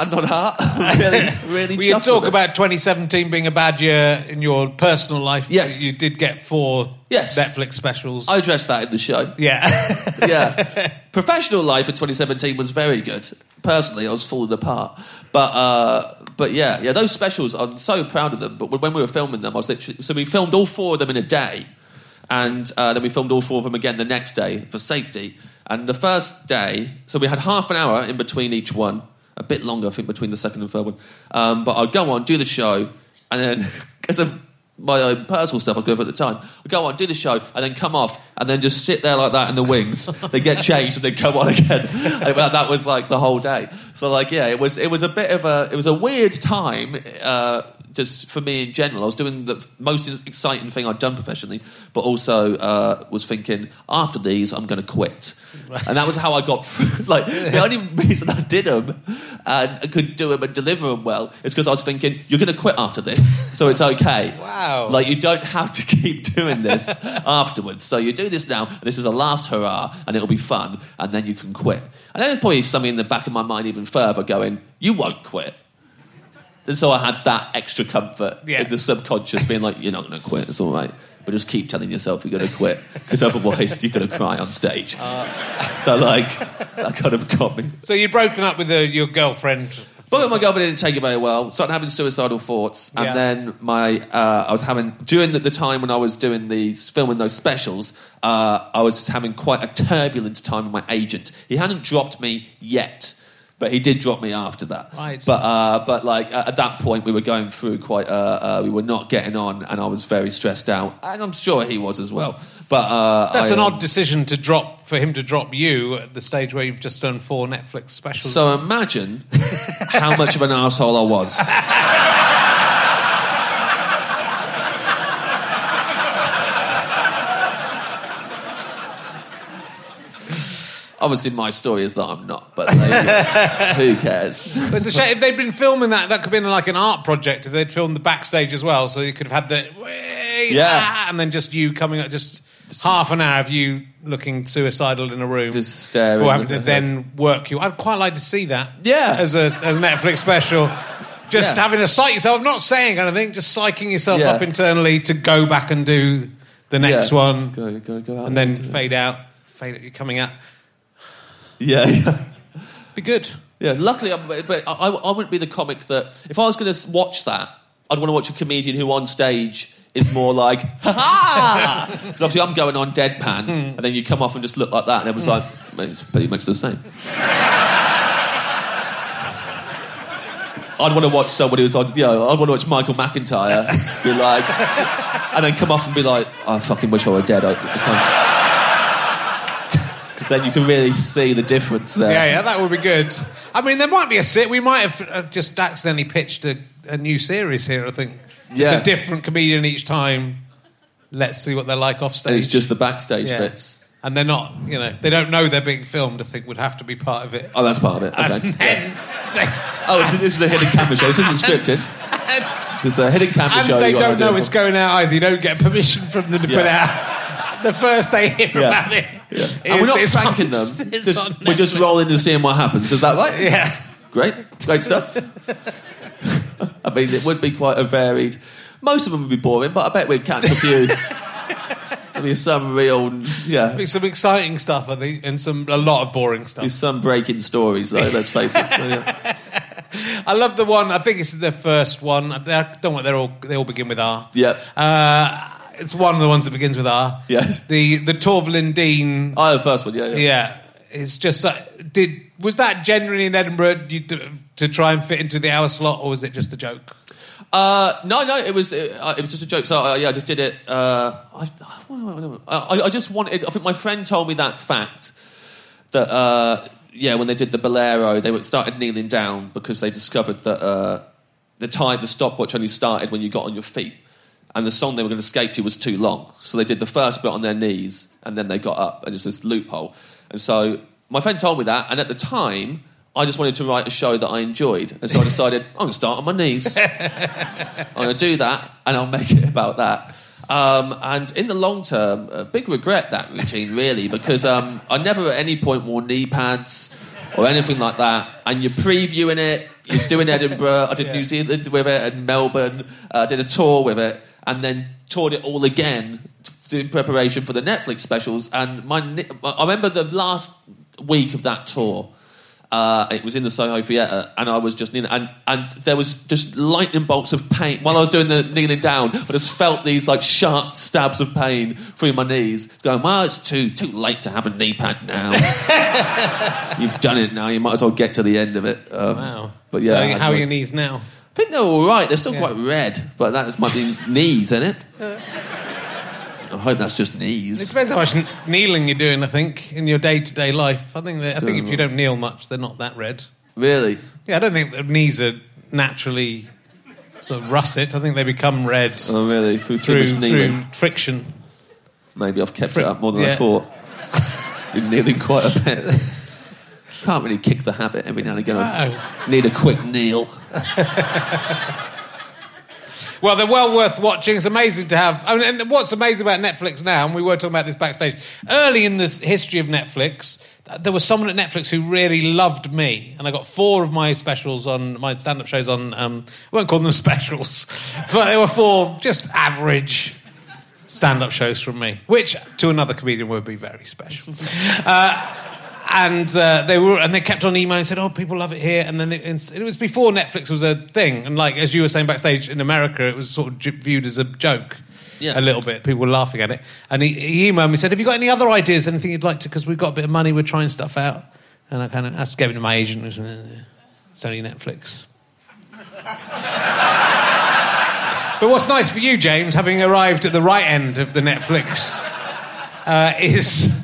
hand on heart. really, really. We well, talk about twenty seventeen being a bad year in your personal life. Yes, you did get four yes. Netflix specials. I addressed that in the show. Yeah, yeah. Professional life in twenty seventeen was very good. Personally, I was falling apart, but uh, but yeah, yeah. Those specials, I'm so proud of them. But when we were filming them, I was literally so we filmed all four of them in a day. And uh, then we filmed all four of them again the next day for safety. And the first day, so we had half an hour in between each one, a bit longer, I think, between the second and third one. Um, but I'd go on, do the show, and then, because of my own personal stuff I was going for at the time, I'd go on, do the show, and then come off, and then just sit there like that in the wings. They get changed, and then come on again. And that was, like, the whole day. So, like, yeah, it was it was a bit of a... It was a weird time... Uh, Just for me in general, I was doing the most exciting thing I'd done professionally, but also uh, was thinking, after these, I'm going to quit. Right. And that was how I got through. Like, yeah. The only reason I did them and I could do them and deliver them well is because I was thinking, you're going to quit after this, so it's okay. Wow. Like, you don't have to keep doing this afterwards. So you do this now, and this is a last hurrah, and it'll be fun, and then you can quit. And then probably something in the back of my mind even further going, you won't quit. And so I had that extra comfort yeah. in the subconscious, being like, you're not going to quit, it's all right. But just keep telling yourself you're going to quit, because otherwise you're going to cry on stage. Uh, so, like, that kind of got me. So you'd broken up with the, your girlfriend... But my girlfriend didn't take it very well. Started having suicidal thoughts, and yeah. then my uh, I was having during the, the time when I was doing these filming those specials, uh, I was just having quite a turbulent time with my agent. He hadn't dropped me yet. But he did drop me after that. Right. But uh, but like at that point, we were going through quite. Uh, uh, we were not getting on, and I was very stressed out, and I'm sure he was as well. But uh, that's I, an odd um, decision to drop for him to drop you at the stage where you've just done four Netflix specials. So imagine how much of an asshole I was. Obviously, my story is that I'm not, but who cares? But it's a shame. If they'd been filming that, that could have been like an art project. If they'd filmed the backstage as well, so you could have had the... Yeah. And then just you coming up, just half an hour of you looking suicidal in a room. Just staring. Before having to then work you. I'd quite like to see that. Yeah. As a, as a Netflix special. Just yeah. having to psych yourself. I'm not saying anything, just psyching yourself yeah. up internally to go back and do the next yeah. one. Go, go, go out and then fade out. Fade out. You're coming out... Yeah, yeah. Be good. Yeah, luckily, I, I, I wouldn't be the comic that... If I was going to watch that, I'd want to watch a comedian who on stage is more like, ha-ha! Because obviously I'm going on deadpan, mm. and then you come off and just look like that, and everyone's like, it's pretty much the same. I'd want to watch somebody who's on... You know, I'd want to watch Michael McIntyre be like... and then come off and be like, I fucking wish I were dead. I, I can't... Then you can really see the difference there. Yeah, yeah, that would be good. I mean, there might be a sit. We might have just accidentally pitched a, a new series here, I think. Yeah. It's a different comedian each time. Let's see what they're like off stage. And it's just the backstage yeah. bits. And they're not, you know, they don't know they're being filmed, I think, would have to be part of it. Oh, that's part of it. Okay. And then... Yeah. Oh, so this is a hidden camera show. This isn't scripted. And, and, this is a hidden camera and show. And they don't know it's going out either. You don't get permission from them to yeah. put it out. The first they hear yeah. about it. Yeah. And we're not pranking them. Just, we're just rolling and seeing what happens. Is that right? Yeah. Great. Great stuff. I mean, it would be quite a varied... Most of them would be boring, but I bet we'd catch a few. There'd be some real... Yeah. There'd be some exciting stuff, I think, and some a lot of boring stuff. There's some breaking stories, though, let's face it. So, yeah. I love the one... I think it's the first one. I don't know, they're all, they all begin with R. Yep. Uh... It's one of the ones that begins with R. Yeah. The the Torvalin Dean. Oh, the first one, yeah, yeah. Yeah. It's just... Uh, did was that generally in Edinburgh you, to, to try and fit into the hour slot, or was it just a joke? Uh, no, no, it was it, uh, it was just a joke. So, uh, yeah, I just did it... Uh, I, I, I just wanted... I think my friend told me that fact, that, uh, yeah, when they did the Bolero, they started kneeling down because they discovered that uh, the time, the stopwatch only started when you got on your feet. And the song they were going to skate to was too long. So they did the first bit on their knees, and then they got up, and it's this loophole. And so my friend told me that, and at the time, I just wanted to write a show that I enjoyed. And so I decided, I'm going to start on my knees. I'm going to do that, and I'll make it about that. Um, and in the long term, a big regret, that routine, really, because um, I never at any point wore knee pads or anything like that. And you're previewing it. doing Edinburgh, I did yeah. New Zealand with it and Melbourne, I uh, did a tour with it and then toured it all again in preparation for the Netflix specials. And my, I remember the last week of that tour, uh, it was in the Soho Theatre, and I was just kneeling, and, and there was just lightning bolts of pain. While I was doing the kneeling down, I just felt these like sharp stabs of pain through my knees, going, well, it's too too late to have a knee pad now. You've done it now, you might as well get to the end of it. Um, wow. But yeah, so how are your knees now? I think they're all right, they're still yeah. quite red, but that might be knees, isn't it? Uh. I hope that's just knees. It depends how much kneeling you're doing, I think, in your day-to-day life. I think that, I think if you don't kneel much, they're not that red. Really? Yeah, I don't think the knees are naturally sort of russet. I think they become red oh, really? through, through, through friction. Maybe I've kept Fr- it up more than yeah. I thought. Been kneeling quite a bit. Can't really kick the habit every now and again. No. Need a quick kneel. Well, they're well worth watching. It's amazing to have... I mean, and what's amazing about Netflix now, and we were talking about this backstage, early in the history of Netflix, there was someone at Netflix who really loved me, and I got four of my specials on... my stand-up shows on... Um, I won't call them specials, but they were four just average stand-up shows from me, which, to another comedian, would be very special. Uh... And uh, they were, and they kept on emailing and said, oh, people love it here. And then they, and it was before Netflix was a thing. And like, as you were saying backstage in America, it was sort of viewed as a joke yeah. a little bit. People were laughing at it. And he, he emailed me and said, have you got any other ideas, anything you'd like to? Because we've got a bit of money, we're trying stuff out. And I kind of I just gave it to my agent. It's only Netflix. But what's nice for you, James, having arrived at the right end of the Netflix, uh, is...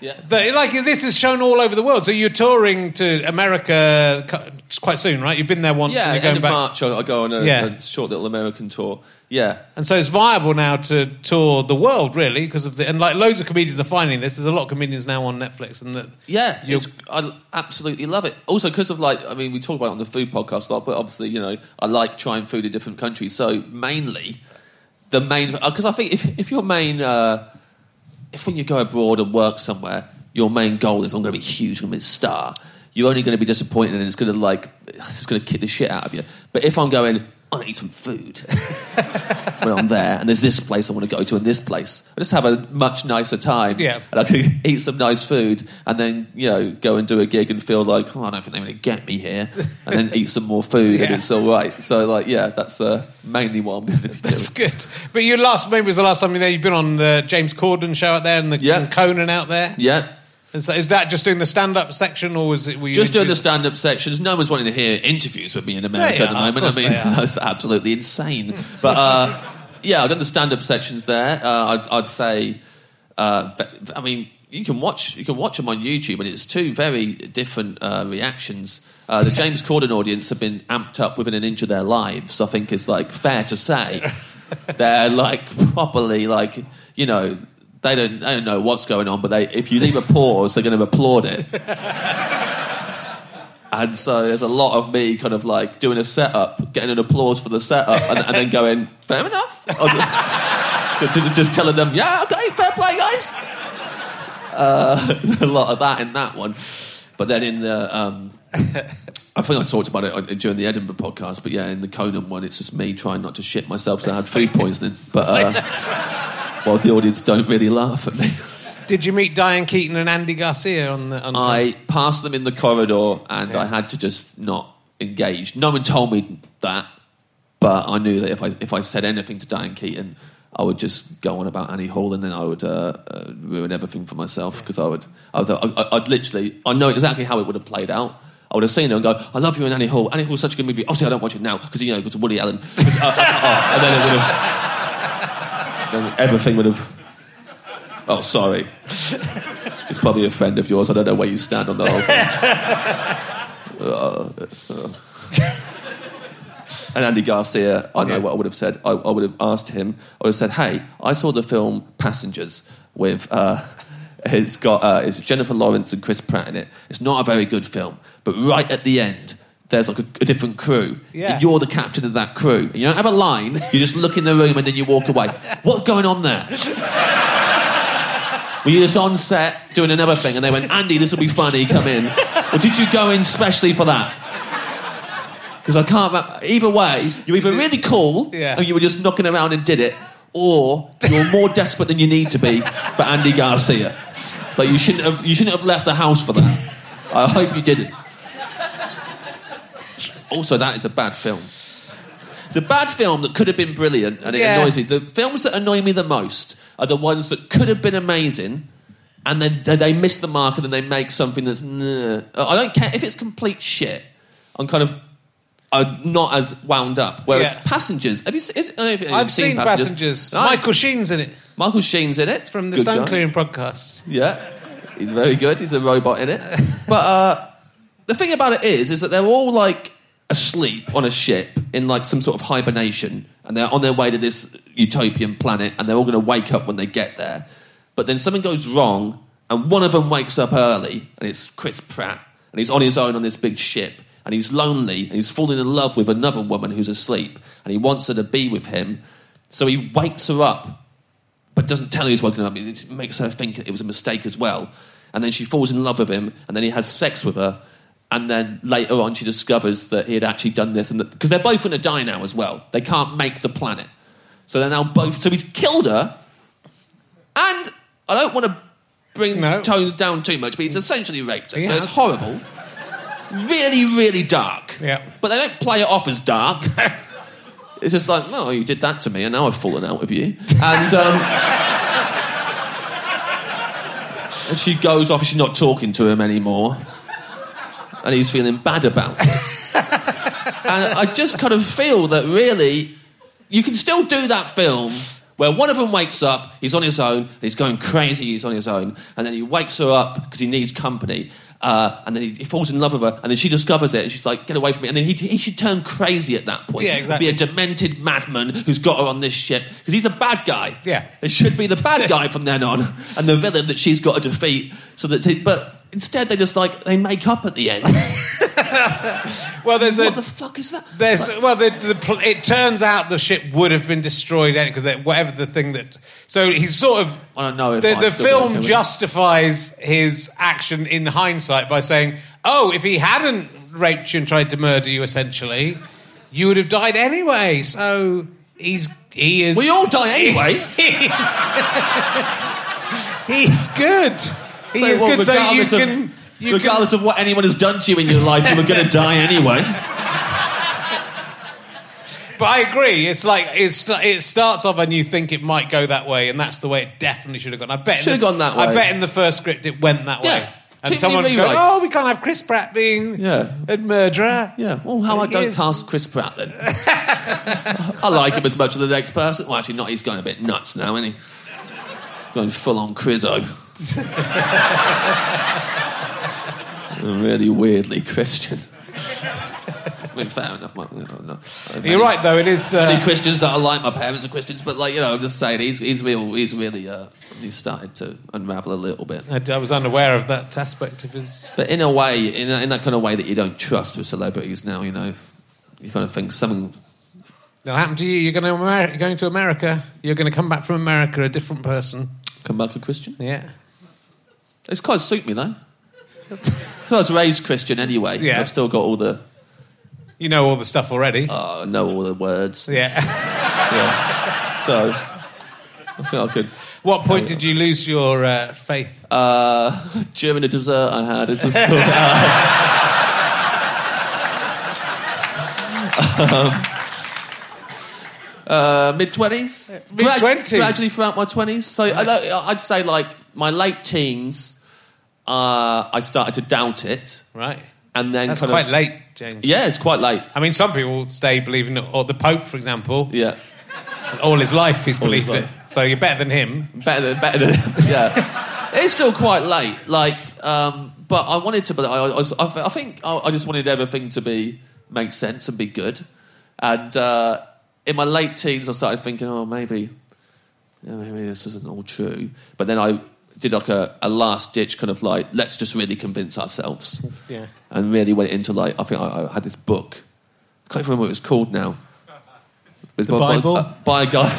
Yeah. The, like this is shown all over the world. So you're touring to America quite soon, right? You've been there once. Yeah, and you're going back. March I go on a, yeah. a short little American tour. Yeah, and so it's viable now to tour the world, really, because of the and like loads of comedians are finding this. There's a lot of comedians now on Netflix, and that yeah, it's, I absolutely love it. Also, because of like I mean, we talk about it on the food podcast a lot, but obviously, you know, I like trying food in different countries. So mainly the main because I think if if your main uh, If when you go abroad and work somewhere, your main goal is I'm going to be huge, I'm going to be a star, you're only going to be disappointed and it's going to like it's going to kick the shit out of you. But if I'm going, I need some food when I'm there, and there's this place I want to go to and this place, I just have a much nicer time. Yeah. And I can eat some nice food and then, you know, go and do a gig and feel like, oh, I don't think they're going to get me here, and then eat some more food yeah. and it's all right. So, like, yeah, that's uh, mainly what I'm going to be doing. That's good. But your last, maybe was the last time you there, you've been on the James Corden show out there and the yeah. and Conan out there. Yeah. And so is that just doing the stand-up section, or was it... Were you just doing the stand-up section. No one's wanting to hear interviews with me in America at the moment. I mean, that's absolutely insane. But, uh, yeah, I've done the stand-up sections there. Uh, I'd, I'd say... Uh, I mean, you can watch you can watch them on YouTube, and it's two very different uh, reactions. Uh, the James Corden audience have been amped up within an inch of their lives, I think is, like, fair to say. They're, like, properly, like, you know... They don't, they don't know what's going on, but they, if you leave a pause, they're going to applaud it. And so there's a lot of me kind of like doing a setup, getting an applause for the setup, and, and then going, fair enough. Just, just telling them, yeah, okay, fair play, guys. Uh, a lot of that in that one. But then in the... Um, I think I talked about it during the Edinburgh podcast, but yeah, in the Conan one, it's just me trying not to shit myself because I had food poisoning. But... Uh, That's right. Well, the audience don't really laugh at me. Did you meet Diane Keaton and Andy Garcia on the... On I the... passed them in the corridor and yeah. I had to just not engage. No one told me that, but I knew that if I if I said anything to Diane Keaton, I would just go on about Annie Hall and then I would uh, uh, ruin everything for myself because yeah. I would... I would I, I'd literally... I know exactly how it would have played out. I would have seen her and go, I love you and Annie Hall. Annie Hall's such a good movie. Obviously, I don't watch it now because, you know, it goes to Woody Allen. uh, uh, uh, uh, and then it would have... Everything would have... Oh, sorry. It's probably a friend of yours. I don't know where you stand on the whole thing. Uh, uh. And Andy Garcia, I know yeah. what I would have said. I, I would have asked him, I would have said, hey, I saw the film Passengers with... Uh, it's got uh, it's Jennifer Lawrence and Chris Pratt in it. It's not a very good film, but right at the end... there's like a, a different crew yeah. and you're the captain of that crew and you don't have a line, you just look in the room and then you walk away. What's going on there? Were you just on set doing another thing and they went, Andy, this will be funny, come in? Or did you go in specially for that? because I can't remember. Either way, you're either really cool yeah. and you were just knocking around and did it, or you're more desperate than you need to be for Andy Garcia. Like, you shouldn't have, you shouldn't have left the house for that. I hope you didn't. Also, that is a bad film. The bad film that could have been brilliant, and it yeah. annoys me. The films that annoy me the most are the ones that could have been amazing, and then they, they miss the mark, and then they make something that's... Nah. I don't care if it's complete shit. I'm kind of I'm not as wound up. Whereas yeah. Passengers... Have you seen, is, I don't know if you've I've seen, seen Passengers. Passengers. Michael Sheen's in it. Michael Sheen's in it. From the good Stone guy. Clearing podcast. Yeah. He's very good. He's a robot in it. But uh, the thing about it is, is that they're all like... asleep on a ship in like some sort of hibernation, and they're on their way to this utopian planet, and they're all going to wake up when they get there. But then something goes wrong, and one of them wakes up early, and it's Chris Pratt, and he's on his own on this big ship, and he's lonely, and he's falling in love with another woman who's asleep, and he wants her to be with him, so he wakes her up, but doesn't tell her he's woken up. It makes her think it was a mistake as well, and then she falls in love with him, and then he has sex with her. And then later on, she discovers that he had actually done this, and because they're both going to die now as well. They can't make the planet, so they're now both. So he's killed her, and I don't want to bring no. tones down too much, but he's essentially raped her. He so has. It's horrible, really, really dark. Yeah, but they don't play it off as dark. It's just like, oh, you did that to me, and now I've fallen out with you, and. Um, and she goes off, and she's not talking to him anymore. And he's feeling bad about it. And I just kind of feel that really, you can still do that film where one of them wakes up, he's on his own, he's going crazy, he's on his own, and then he wakes her up because he needs company, uh, and then he, he falls in love with her, and then she discovers it, and she's like, get away from me. And then he, he should turn crazy at that point. Yeah, exactly. Be a demented madman who's got her on this ship, because he's a bad guy. Yeah. It should be the bad guy from then on, and the villain that she's got to defeat. So that, he, but... Instead, they just like they make up at the end. Well, there's what a, the fuck is that? There's like, well, the, the, it turns out the ship would have been destroyed anyway because whatever the thing that. So he's sort of. I don't know if the, the film justifies his action in hindsight by saying, "Oh, if he hadn't raped you and tried to murder you, essentially, you would have died anyway." So he's he is. We all die anyway. He's good. He so, is well, good, so you of, can... You regardless can... of what anyone has done to you in your life, you were going to die anyway. But I agree. It's like, it's, it starts off and you think it might go that way, and that's the way it definitely should have gone. I bet should have gone that way. I bet in the first script it went that yeah. way. And someone's going, oh, we can't have Chris Pratt being yeah. a murderer. Yeah, well, how I don't is. cast Chris Pratt, then. I like him as much as the next person. Well, actually, not. He's going a bit nuts now, isn't he? Going full-on Chriso. Really weirdly Christian. I mean, fair enough. My, no, you're many, right, though. It is uh... many Christians that are like my parents are Christians, but like you know, I'm just saying he's he's real. He's really uh, he's started to unravel a little bit. I, I was unaware of that aspect of his. But in a way, in a, in that kind of way that you don't trust with celebrities now, you know, you kind of think something. That'll happen to you. You're going to America, going to America. You're going to come back from America a different person. Come back a Christian. Yeah. It's quite suit me though. I was raised Christian anyway. Yeah. I've still got all the. You know all the stuff already. Oh, I know all the words. Yeah. Yeah. So I think I could. What point did you lose your uh, faith? Uh, during a dessert I had at school. um, uh, mid twenties. Mid twenties. Gradually throughout my twenties. So right. I, I'd say like. My late teens, uh, I started to doubt it. Right. And then That's kind quite of, late, James. Yeah, it's quite late. I mean, some people stay believing it, or the Pope, for example. Yeah. All his life he's all believed life. it. So you're better than him. Better than... Better than yeah. It's still quite late. Like, um, but I wanted to... I, I, I think I just wanted everything to be make sense and be good. And uh, in my late teens, I started thinking, oh, maybe... Yeah, maybe this isn't all true. But then I... did like a, a last-ditch kind of like, let's just really convince ourselves. Yeah. And really went into like, I think I, I had this book. I can't even remember what it was called now. It was the by, Bible? By, uh, by a guy...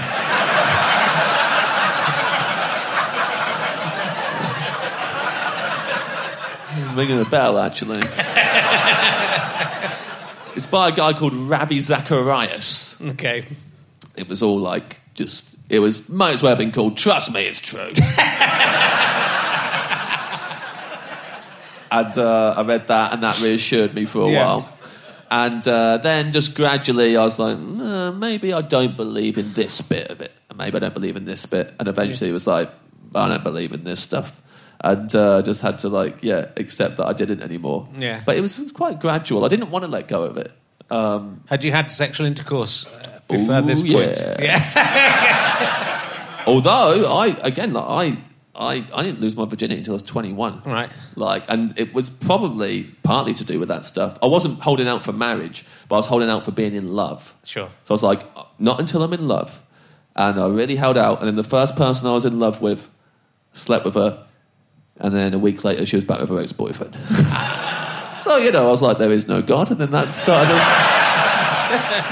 Ringing a bell, actually. It's by a guy called Ravi Zacharias. Okay. It was all like, just, it was, might as well have been called, Trust Me, It's True. And uh, I read that, and that reassured me for a yeah. while. And uh, then just gradually I was like, nah, maybe I don't believe in this bit of it. And maybe I don't believe in this bit. And eventually yeah. it was like, I don't believe in this stuff. And uh, just had to, like, yeah, accept that I didn't anymore. Yeah. But it was quite gradual. I didn't want to let go of it. Um, had you had sexual intercourse uh, before ooh, this point? Yeah. yeah. Although, I again, like, I... I, I didn't lose my virginity until I was twenty-one. Right. Like, and it was probably partly to do with that stuff. I wasn't holding out for marriage, but I was holding out for being in love. Sure. So I was like, not until I'm in love. And I really held out. And then the first person I was in love with, slept with her. And then a week later, she was back with her ex-boyfriend. So, you know, I was like, there is no God. And then that started,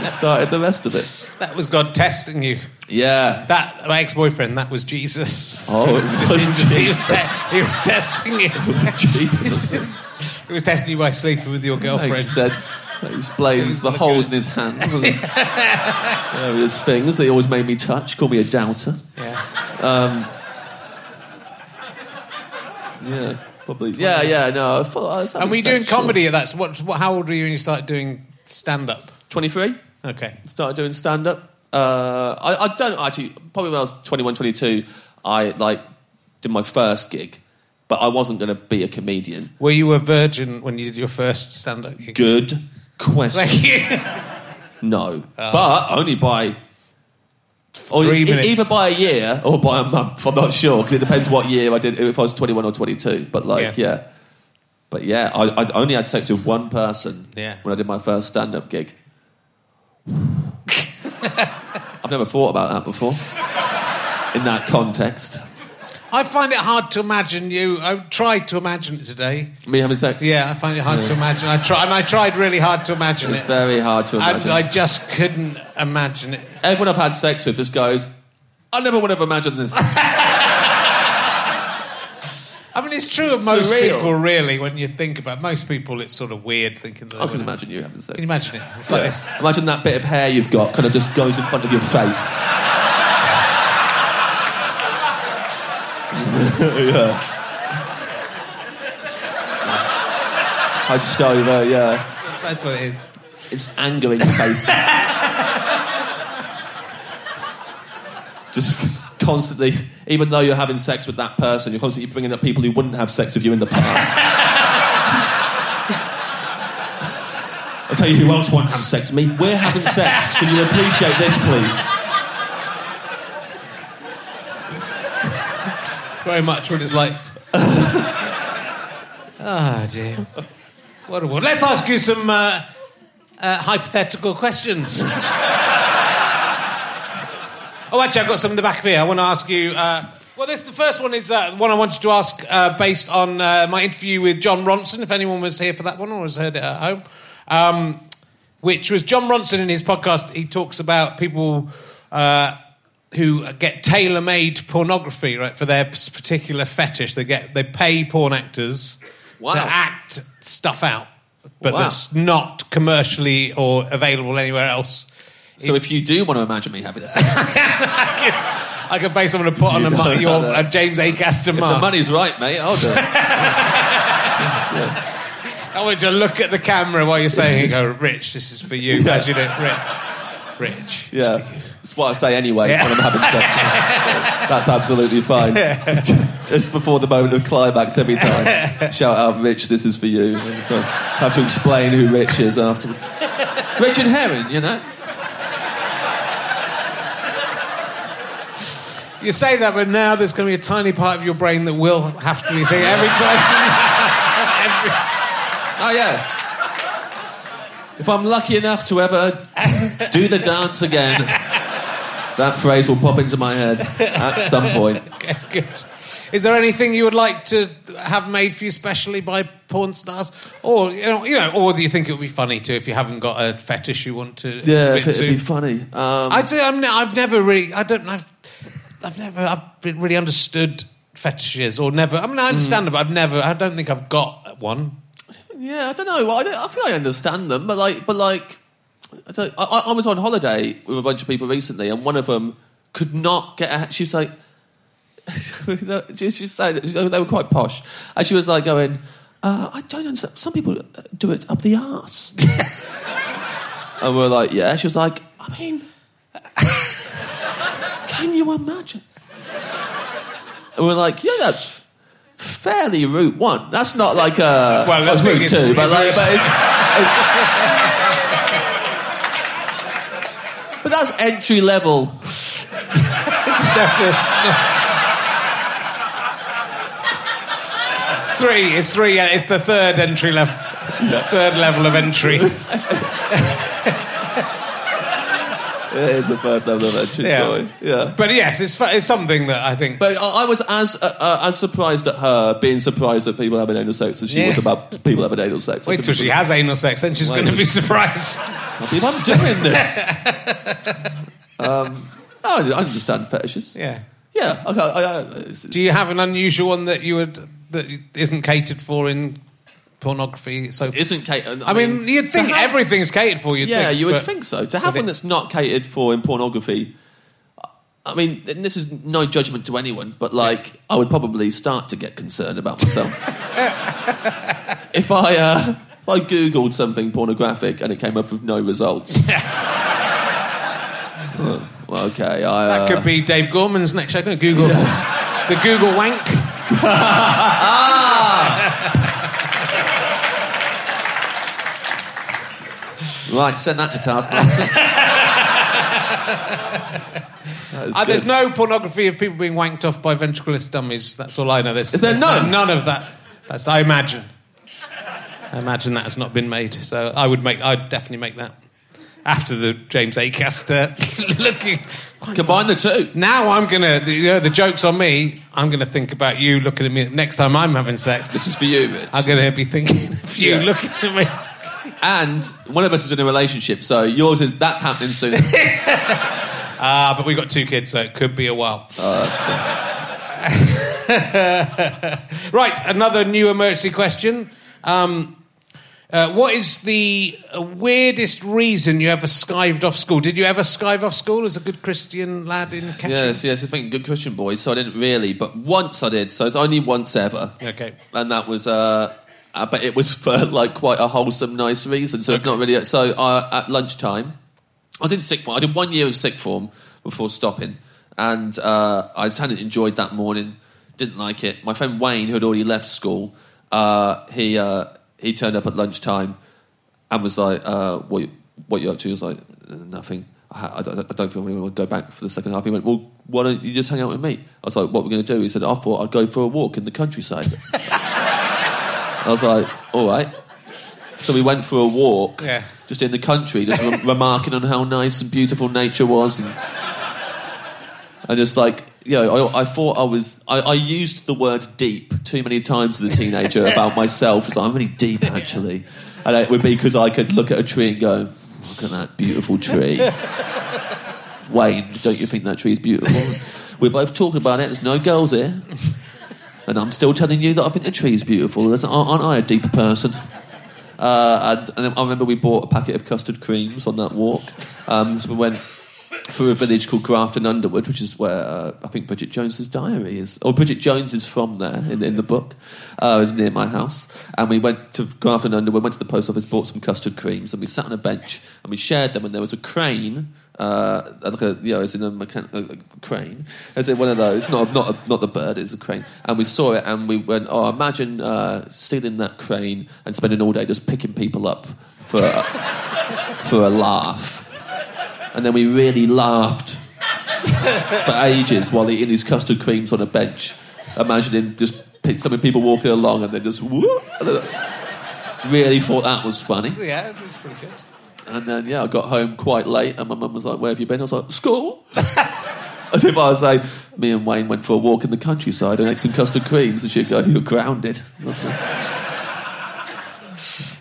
it started the rest of it. That was God testing you. Yeah. That, my ex-boyfriend, that was Jesus. Oh, it was Jesus. He was, te- he was testing you. Jesus. He was testing you by sleeping with your girlfriend. Makes sense. That explains the holes good. in his hands and various things that he always made me touch. Called me a doubter. Yeah. Um, yeah, probably. Yeah, yeah, no. I thought, I was and were you doing comedy at that? So what, what, how old were you when you started doing stand-up? twenty-three. Okay. Started doing stand-up. Uh, I, I don't actually, probably when I was twenty-one, twenty-two, I like did my first gig, but I wasn't going to be a comedian. Were you a virgin when you did your first stand-up gig? Good question. Thank you. No. Uh, but only by... Or three e- minutes. Either by a year or by a month, I'm not sure, because it depends what year I did, if I was twenty-one or twenty-two, but like, yeah. yeah. But yeah, I I'd only had sex with one person yeah. when I did my first stand-up gig. I've never thought about that before in that context. I find it hard to imagine you. I tried to imagine it today. Me having sex? Yeah, I find it hard yeah. to imagine. I tried. I tried really hard to imagine it. It's very hard to imagine. I, I just couldn't imagine it. Everyone I've had sex with just goes, I never would have imagined this. I mean, it's true of most Surreal. people, really, when you think about it. Most people, it's sort of weird thinking that... I can imagine you having sex. Can you imagine it? It's yeah. like this. Imagine that bit of hair you've got kind of just goes in front of your face. yeah. Hunched over, yeah. That's what it is. It's anger in your face. Just... constantly, even though you're having sex with that person, you're constantly bringing up people who wouldn't have sex with you in the past. I'll tell you who else won't have sex with me. We're having sex. Can you appreciate this, please? Very much what it's like. Oh, dear. What a world. Let's ask you some uh, uh, hypothetical questions. Oh, actually, I've got some in the back of here. I want to ask you... Uh, well, this the first one is uh, one I wanted to ask uh, based on uh, my interview with John Ronson, if anyone was here for that one or has heard it at home, um, which was John Ronson in his podcast. He talks about people uh, who get tailor-made pornography, right, for their particular fetish. They get they pay porn actors wow. to act stuff out, but wow. that's not commercially or available anywhere else. So if, if you do want to imagine me having sex... I can base someone to put on a, know, your, uh, a James Acaster mask. If the money's right, mate, I'll do it. yeah. I want you to look at the camera while you're saying it and go, Rich, this is for you, yeah. as you do it. Rich, Rich, yeah. it's for you. It's what I say anyway yeah. when I'm having sex. Yeah. That's absolutely fine. Yeah. Just before the moment of climax every time. Shout out, Rich, this is for you. I have to explain who Rich is afterwards. Richard Herring, you know? You say that, but now there's going to be a tiny part of your brain that will have to be thinking every time. every... Oh, yeah. If I'm lucky enough to ever do the dance again, that phrase will pop into my head at some point. Okay, good. Is there anything you would like to have made for you specially by porn stars? Or, you know, you know, or do you think it would be funny too if you haven't got a fetish you want to... Yeah, if it would be funny. Um... I'd say I'm ne- I've never really... I don't know... I've never I've really understood fetishes or never... I mean, I understand mm. them, but I've never... I don't think I've got one. Yeah, I don't know. I, don't, I feel I understand them, but like, but like, I, I, I was on holiday with a bunch of people recently, and one of them could not get a... She was like, she was saying they were quite posh, and she was like going, uh, "I don't understand. Some people do it up the arse." And we we're like, "Yeah." She was like, "I mean, can you imagine?" And we we're like, "Yeah, that's fairly route one. That's not like a well, that's route two, it's, but like, it's, but it's, it's, it's but that's entry level." It's three. It's three. It's the third entry level. Yeah. Third level of entry. It is the third level of entry. Yeah. Sorry. Yeah. But yes, it's it's something that I think. But I, I was as uh, uh, as surprised at her being surprised that people having anal sex as she yeah. was about people having anal sex. Wait till she has anal sex, then she's going to be surprised. I believe I'm doing this. um. I understand fetishes. Yeah, yeah. Okay. I, I, Do you have an unusual one that you would that isn't catered for in pornography? So isn't catered. I, I mean, mean, you'd think have, everything's catered for. You'd yeah, think, you would think so. To have one that's not catered for in pornography, I mean, and this is no judgment to anyone, but like, I would probably start to get concerned about myself if I uh, if I googled something pornographic and it came up with no results. oh. Okay, I, uh... that could be Dave Gorman's next show. Go Google yeah. the Google wank. ah! Right, send that to Taskmaster. Uh, there's no pornography of people being wanked off by ventriloquist dummies. That's all I know. There's, Is there there's none? No, none of that. That's I imagine. I imagine that has not been made. So I would make. I'd definitely make that. After the James Acaster looking... Combine the two. Now I'm going to... You know, the joke's on me. I'm going to think about you looking at me next time I'm having sex. This is for you, Mitch. I'm going to be thinking of you yeah. looking at me. And one of us is in a relationship, so yours is... That's happening soon. Ah, uh, but we've got two kids, so it could be a while. Oh, that's right, another new emergency question. Um... Uh, what is the weirdest reason you ever skived off school? Did you ever skive off school as a good Christian lad in Catching? Yes, yes, I think good Christian boys, so I didn't really, but once I did, so it's only once ever. Okay. And that was, uh, but it was for, like, quite a wholesome, nice reason, so okay. it's not really... So uh, at lunchtime, I was in sick form. I did one year of sick form before stopping, and uh, I just hadn't enjoyed that morning, didn't like it. My friend Wayne, who had already left school, uh, he... Uh, He turned up at lunchtime and was like, uh, what, what are you up to? He was like, nothing. I, I, don't, I don't feel really want to go back for the second half. He went, well, why don't you just hang out with me? I was like, what are we going to do? He said, I thought I'd go for a walk in the countryside. I was like, all right. So we went for a walk yeah. just in the country, just re- remarking on how nice and beautiful nature was. And, and just like... You know, I, I thought I was... I, I used the word deep too many times as a teenager about myself. It's like, I'm really deep, actually. And it would be because I could look at a tree and go, look at that beautiful tree. Wayne, don't you think that tree is beautiful? We're both talking about it. There's no girls here. And I'm still telling you that I think the tree is beautiful. That's, aren't I a deep person? Uh, and, and I remember we bought a packet of custard creams on that walk. Um, so we went... through a village called Grafton Underwood, which is where uh, I think Bridget Jones's diary is. Or Bridget Jones is from there in, in the book. Uh, it was near my house. And we went to Grafton Underwood, went to the post office, bought some custard creams, and we sat on a bench and we shared them. And there was a crane, uh, like a, you know, as in a, mechan- a crane, as in one of those, not a, not a, not the bird, it's a crane. And we saw it and we went, oh, imagine uh, stealing that crane and spending all day just picking people up for a, for a laugh. And then we really laughed for ages while eating his custard creams on a bench, imagining just some people walking along and then just whoop. Really thought that was funny. Yeah, it was pretty good. And then, yeah, I got home quite late and my mum was like, where have you been? I was like, school. As if I was saying, me and Wayne went for a walk in the countryside and ate some custard creams. And she'd go, you're grounded.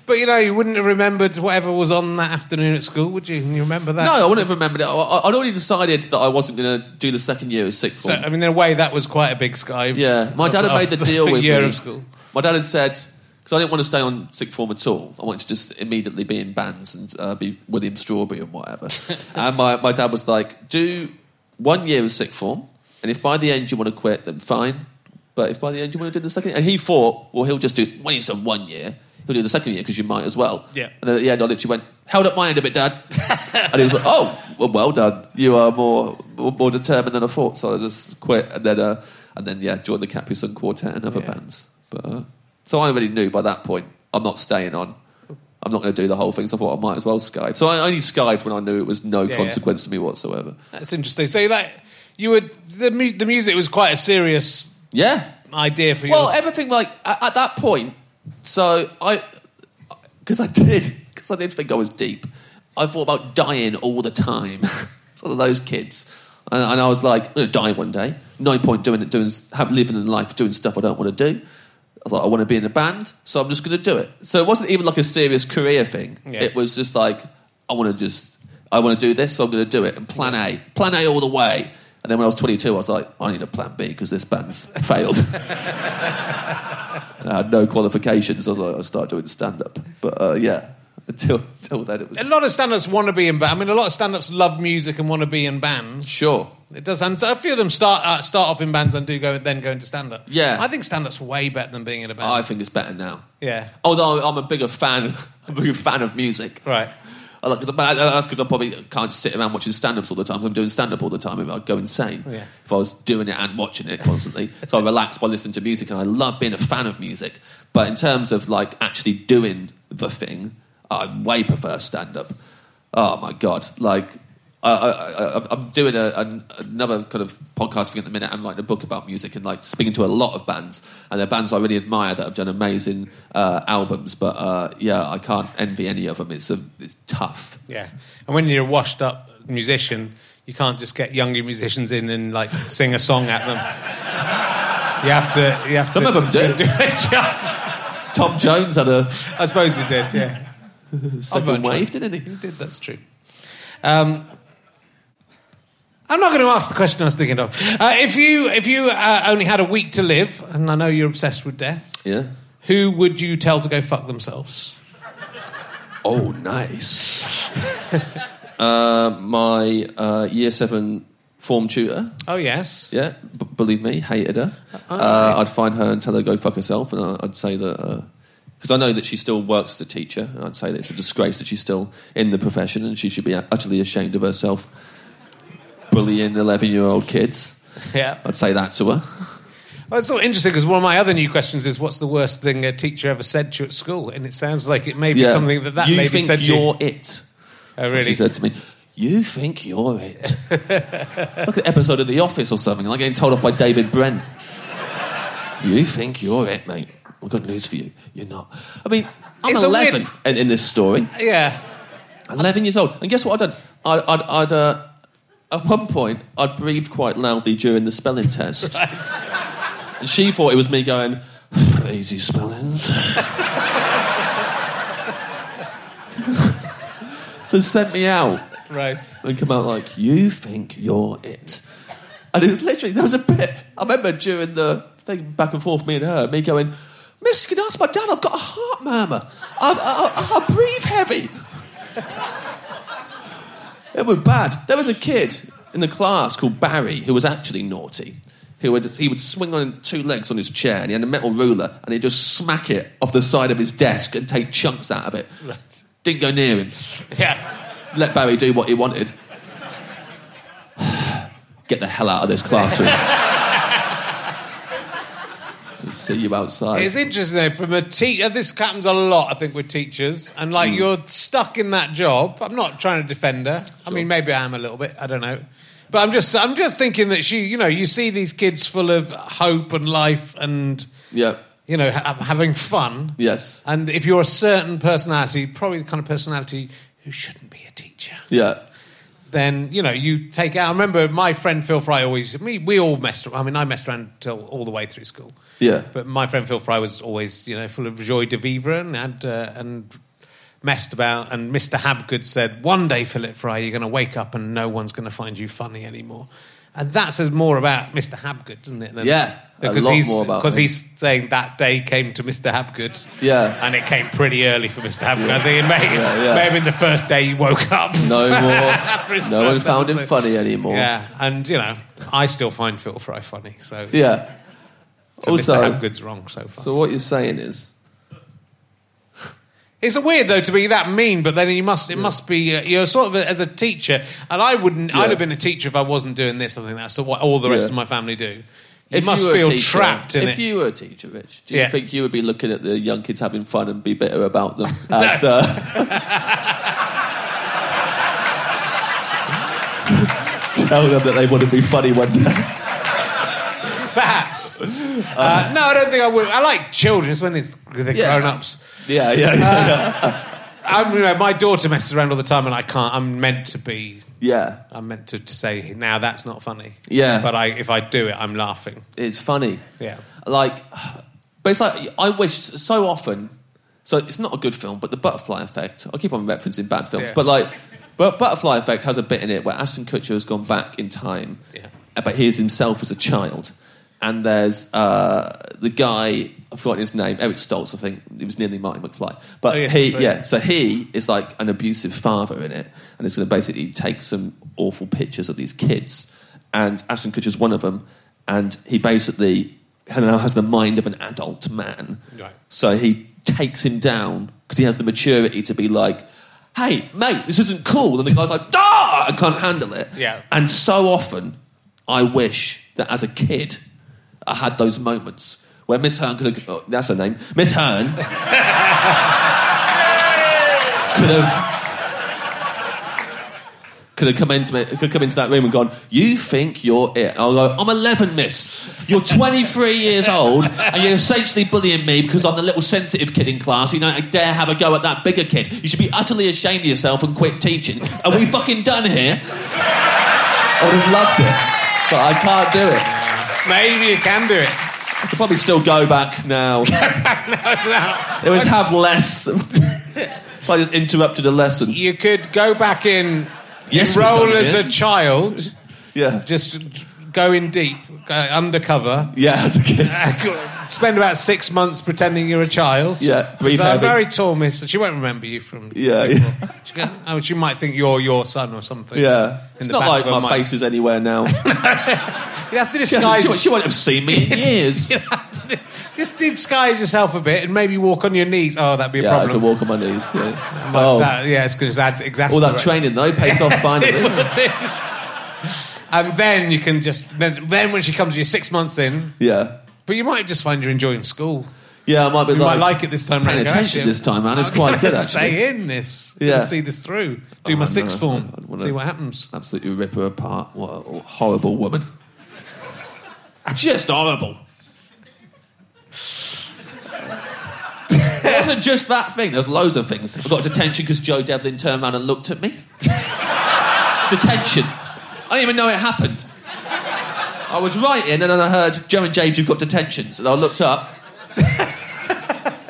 But, you know, you wouldn't have remembered whatever was on that afternoon at school, would you? Can you remember that? No, I wouldn't have remembered it. I'd already decided that I wasn't going to do the second year of sixth form. So, I mean, in a way, that was quite a big skive. Yeah. My dad had made the deal with me. Year of school. My dad had said, because I didn't want to stay on sick form at all. I wanted to just immediately be in bands and uh, be William Strawberry and whatever. And my, my dad was like, do one year of sick form, and if by the end you want to quit, then fine. But if by the end you want to do the second... And he thought, well, he'll just do... When he's done one year, he'll do the second year because you might as well. Yeah. And then at the end, I literally went, held up my end of it, Dad. And he was like, oh, well, well done. You are more more determined than I thought. So I just quit. And then, uh, and then yeah, joined the Caprisun Quartet and other yeah. bands. But uh, so I already knew by that point, I'm not staying on. I'm not going to do the whole thing, so I thought I might as well Skype. So I only Skyped when I knew it was no yeah, consequence yeah. to me whatsoever. That's interesting. So that you would... The, mu- the music was quite a serious... Yeah. Idea for you. Well, everything like at, at that point, so I, because I did, because I did think I was deep. I thought about dying all the time. It's one of those kids. And, and I was like, I'm going to die one day. No point doing it, doing, have, living in life, doing stuff I don't want to do. I was like, I want to be in a band, so I'm just going to do it. So it wasn't even like a serious career thing. Yeah. It was just like, I want to just, I want to do this, so I'm going to do it. And plan A, plan A all the way. And then when I was twenty-two, I was like, I need a plan B because this band's failed. And I had no qualifications. I was like, I'll start doing stand-up. But, uh, yeah, until, until then it was... A lot of stand-ups want to be in bands. I mean, a lot of stand-ups love music and want to be in bands. Sure. It does. And a few of them start uh, start off in bands and do go then go into stand-up. Yeah. I think stand-up's way better than being in a band. I think it's better now. Yeah. Although I'm a bigger fan, I'm a bigger fan of music. Right. I like, cause I, that's because I probably can't sit around watching stand-ups all the time. I'm doing stand-up all the time, I'd go insane yeah. if I was doing it and watching it constantly. So I relax by listening to music, and I love being a fan of music. But in terms of like actually doing the thing, I way prefer stand-up. Oh my god! Like I, I, I, I'm doing a, a, another kind of podcast thing at the minute. I'm writing a book about music and like speaking to a lot of bands, and they're bands I really admire that have done amazing uh, albums. But uh, yeah, I can't envy any of them. It's a, it's tough. Yeah, and when you're a washed up musician, you can't just get younger musicians in and like sing a song at them. You have to. You have Some to of them do. do a job. Tom Jones had a. I suppose he did. Yeah. Second wave, didn't he? He did. That's true. Um, I'm not going to ask the question I was thinking of. Uh, if you if you uh, only had a week to live, and I know you're obsessed with death, yeah, who would you tell to go fuck themselves? Oh, nice. uh, my uh, year seven form tutor. Oh, yes. Yeah, b- believe me, hated her. Oh, uh, nice. I'd find her and tell her to go fuck herself, and I'd say that... Uh, because I know that she still works as a teacher, and I'd say that it's a disgrace that she's still in the profession, and she should be utterly ashamed of herself. Bullying eleven-year-old kids. Yeah. I'd say that to her. Well, it's sort of interesting because one of my other new questions is what's the worst thing a teacher ever said to you at school? And it sounds like it may be yeah. something that that you lady said to you. You think you're it. Oh, really? She said to me, you think you're it. It's like an episode of The Office or something. I'm getting told off by David Brent. You think you're it, mate. I've got news for you. You're not. I mean, I'm it's eleven weird... in this story. Yeah. eleven years old. And guess what I'd done? I'd... I'd, I'd uh, At one point, I breathed quite loudly during the spelling test. Right. And she thought it was me going, easy spellings. So sent me out. Right. And come out like, you think you're it. And it was literally, there was a bit, I remember during the thing back and forth, me and her, me going, miss, can you ask my dad? I've got a heart murmur. I, I, I, I breathe heavy. It was bad. There was a kid in the class called Barry who was actually naughty. He would he would swing on two legs on his chair, and he had a metal ruler, and he'd just smack it off the side of his desk and take chunks out of it. Right. Didn't go near him. Yeah. Let Barry do what he wanted. Get the hell out of this classroom. We'll see you outside. It's interesting though, from a teacher, this happens a lot, I think, with teachers, and like mm. you're stuck in that job. I'm not trying to defend her. Sure. I mean, maybe I am a little bit. I don't know, but I'm just, I'm just thinking that she, you know, you see these kids full of hope and life, and yeah, you know, ha- having fun. Yes, and if you're a certain personality, probably the kind of personality who shouldn't be a teacher. Yeah. Then, you know, you take out... I remember my friend Phil Fry always... Me, we all messed around. I mean, I messed around till all the way through school. Yeah. But my friend Phil Fry was always, you know, full of joie de vivre and had, uh, and messed about. And Mister Habgood said, one day, Philip Fry, you're going to wake up and no one's going to find you funny anymore. And that says more about Mister Habgood, doesn't it? Than, yeah, a lot he's, more about him. Because he's saying that day came to Mister Habgood. Yeah. And it came pretty early for Mister Habgood. Yeah. I think it may, yeah, yeah. may have been the first day he woke up. No more. After his no birthday, one found him funny anymore. Yeah, and, you know, I still find Phil Fry funny, so... Yeah. So also, Mister Habgood's wrong so far. So what you're saying is... It's weird though to be that mean, but then you must. It yeah. must be uh, you're sort of a, as a teacher, and I wouldn't. Yeah. I'd have been a teacher if I wasn't doing this. I think that's what all the rest yeah. of my family do. You if must you feel teacher, trapped in if it. If you were a teacher, Rich, do you yeah. think you would be looking at the young kids having fun and be bitter about them? And, uh, tell them that they want to be funny one day. Perhaps. Uh, uh, no, I don't think I would. I like children. It's when it's the yeah, grown-ups. Yeah, yeah, yeah. yeah. Uh, I, you know, my daughter messes around all the time, and I can't. I'm meant to be. Yeah. I'm meant to, to say now that's not funny. Yeah. But I, if I do it, I'm laughing. It's funny. Yeah. Like, but it's like I wish so often. So it's not a good film, but The Butterfly Effect. I keep on referencing bad films, yeah. but like, but Butterfly Effect has a bit in it where Ashton Kutcher has gone back in time, yeah. but he is himself as a child. And there's uh, the guy, I've forgotten his name, Eric Stoltz, I think. It was nearly Marty McFly. But oh, yes, he, right. yeah, so he is like an abusive father in it, and he's going to basically take some awful pictures of these kids. And Ashton Kutcher's one of them, and he basically now has the mind of an adult man. Right. So he takes him down because he has the maturity to be like, hey, mate, this isn't cool. And the guy's like, ah, I can't handle it. Yeah. And so often, I wish that as a kid, I had those moments where Miss Hearn could have... Oh, that's her name. Miss Hearn could have... could have come into, me, could come into that room and gone, you think you're it. And I'll go, I'm eleven, miss. You're twenty-three years old and you're essentially bullying me because I'm the little sensitive kid in class. You don't dare have a go at that bigger kid. You should be utterly ashamed of yourself and quit teaching. Are we fucking done here? I would have loved it, but I can't do it. Maybe you can do it. I could probably still go back now. Go back now, it's not. It was have less. If I just interrupted a lesson. You could go back in, yes, enroll as it. a child. Yeah. Just go in deep, go undercover. Yeah, as a kid. Uh, spend about six months pretending you're a child. Yeah, breathe So heavy. I'm very tall, miss. She won't remember you from... Yeah. yeah. She, goes, oh, she might think you're your son or something. Yeah. It's not like my mind. face is anywhere now. You'd have to disguise... She, she won't have seen me in years. You'd have to just disguise yourself a bit and maybe walk on your knees. Oh, that'd be a yeah, problem. Yeah, I could walk on my knees. Yeah, but oh. that, yeah it's because that exactly. All that training, though, pays off finally. And then you can just... Then, then when she comes, you're six months in. Yeah. But you might just find you're enjoying school. Yeah, I might be you like... You might like it this time. Paying attention this time, man. It's I'm quite good, actually. Stay in this. Yeah. I'll see this through. Do oh, my sixth form. See what happens. Absolutely rip her apart. What a horrible woman. Just horrible. It wasn't just that thing. There's loads of things. I got detention because Joe Devlin turned around and looked at me. Detention. I didn't even know it happened. I was writing and then I heard, Joe and James, you've got detentions. And I looked up.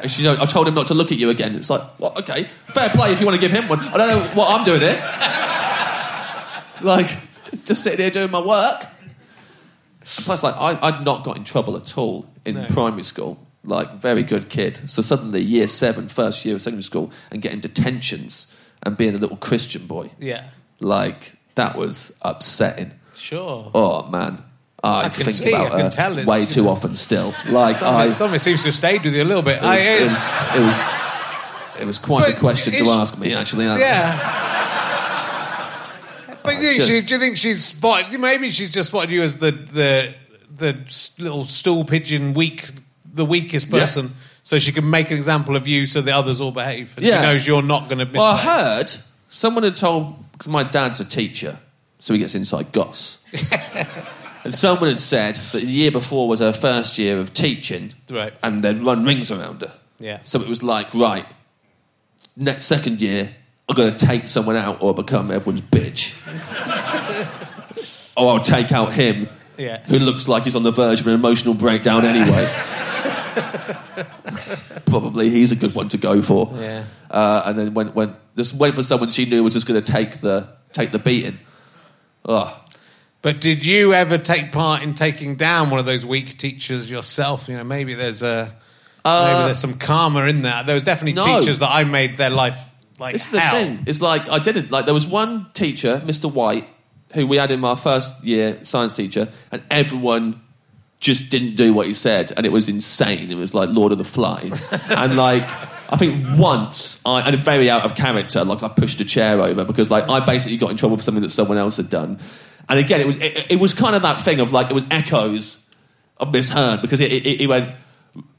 And she, you know, I told him not to look at you again. It's like, well, okay, fair play if you want to give him one. I don't know what I'm doing here. Like, just sitting here doing my work. Plus, like, I, I'd not got in trouble at all in no. primary school. Like, very good kid. So suddenly, year seven, first year of secondary school, and getting detentions and being a little Christian boy. Yeah. Like, that was upsetting. Sure. Oh, man. I, I think see, about I her tell way too often still. Like, I... Something seems to have stayed with you a little bit. It was... I, it, was it was... It was quite but a question to ask me, actually. Yeah. But do you, just, she, do you think she's spotted... Maybe she's just spotted you as the the, the little stool pigeon, weak, the weakest person, yeah. so she can make an example of you so the others all behave. And yeah. she knows you're not going to miss Well, that. I heard someone had told... Because my dad's a teacher, so he gets inside goss. And someone had said that the year before was her first year of teaching, right. and they'd run rings around her. Yeah. So it was like, right, next second year... I'm going to take someone out or become everyone's bitch. Or I'll take out him, yeah. who looks like he's on the verge of an emotional breakdown anyway. Probably he's a good one to go for. Yeah. Uh, and then went, went, just went for someone she knew was just going to take the take the beating. Oh. But did you ever take part in taking down one of those weak teachers yourself? You know, maybe there's a uh, maybe there's some karma in that. There was definitely no. teachers that I made their life like this is hell. The thing. It's like I didn't like. There was one teacher, Mister White, who we had in our first year, science teacher, and everyone just didn't do what he said, and it was insane. It was like Lord of the Flies, and like. I think once, I, and very out of character, like I pushed a chair over because like I basically got in trouble for something that someone else had done. And again, it was it, it was kind of that thing of like, it was echoes of Miss Hearn because it, it, it went,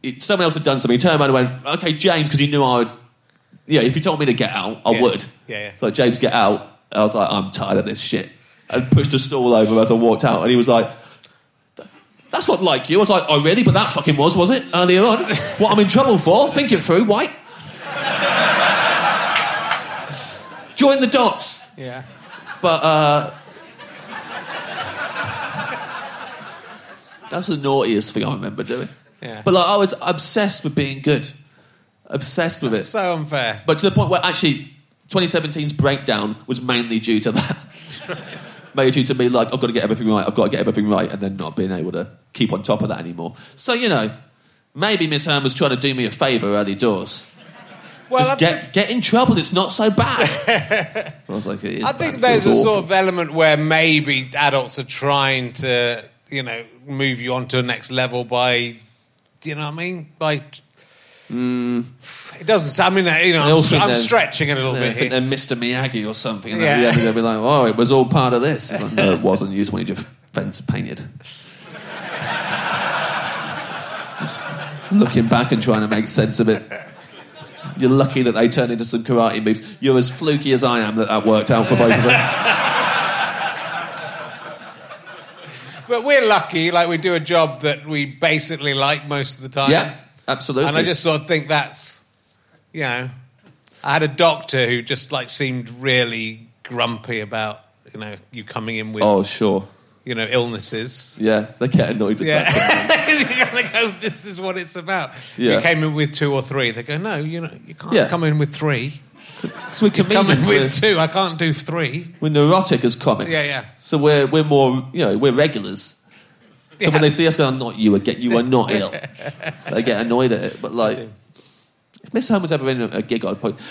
it, someone else had done something. He turned around and went, okay, James, because he knew I would, yeah, if you told me to get out, I yeah. would. Yeah, yeah. So like, James, get out. And I was like, I'm tired of this shit. And pushed a stool over as I walked out. And he was like, that's not like you. I was like, oh, really? But that fucking was, was it? Earlier on. What I'm in trouble for? Think it through, White. Join the dots. Yeah. But, uh... that's the naughtiest thing I remember doing. Yeah. But, like, I was obsessed with being good. Obsessed with that's it. So unfair. But to the point where, actually, twenty seventeen's breakdown was mainly due to that. Right. Mainly due to me, like, I've got to get everything right, I've got to get everything right, and then not being able to keep on top of that anymore. So, you know, maybe Miss Hearn was trying to do me a favour early doors. Well, Just get, think... get in trouble, it's not so bad. I was like, it is I think bad. There's a awful. Sort of element where maybe adults are trying to, you know, move you on to the next level by, you know what I mean? By... Mm. It doesn't. I mean, you know, I'm, I'm stretching a little bit. I think here. They're Mister Miyagi or something, and yeah. they'll, be, they'll be like, "Oh, it was all part of this." Like, no, it wasn't. You just wanted your fence painted. Just looking back and trying to make sense of it. You're lucky that they turned into some karate moves. You're as fluky as I am that that worked out for both of us. But we're lucky. Like we do a job that we basically like most of the time. Yeah. Absolutely. And I just sort of think that's, you know, I had a doctor who just, like, seemed really grumpy about, you know, you coming in with... Oh, sure. You know, illnesses. Yeah, they get annoyed with yeah. that. You're like, oh, this is what it's about. Yeah. You came in with two or three. They go, no, you know, you can't yeah. come in with three. Because we can come in with two. I can't do three. We're neurotic as comics. Yeah, yeah. So we're we're more, you know, we're regulars. So yeah. when they see us going, not you again, you are not ill. They get annoyed at it. But, like, if Miss Hearn was ever in a gig, I'd probably...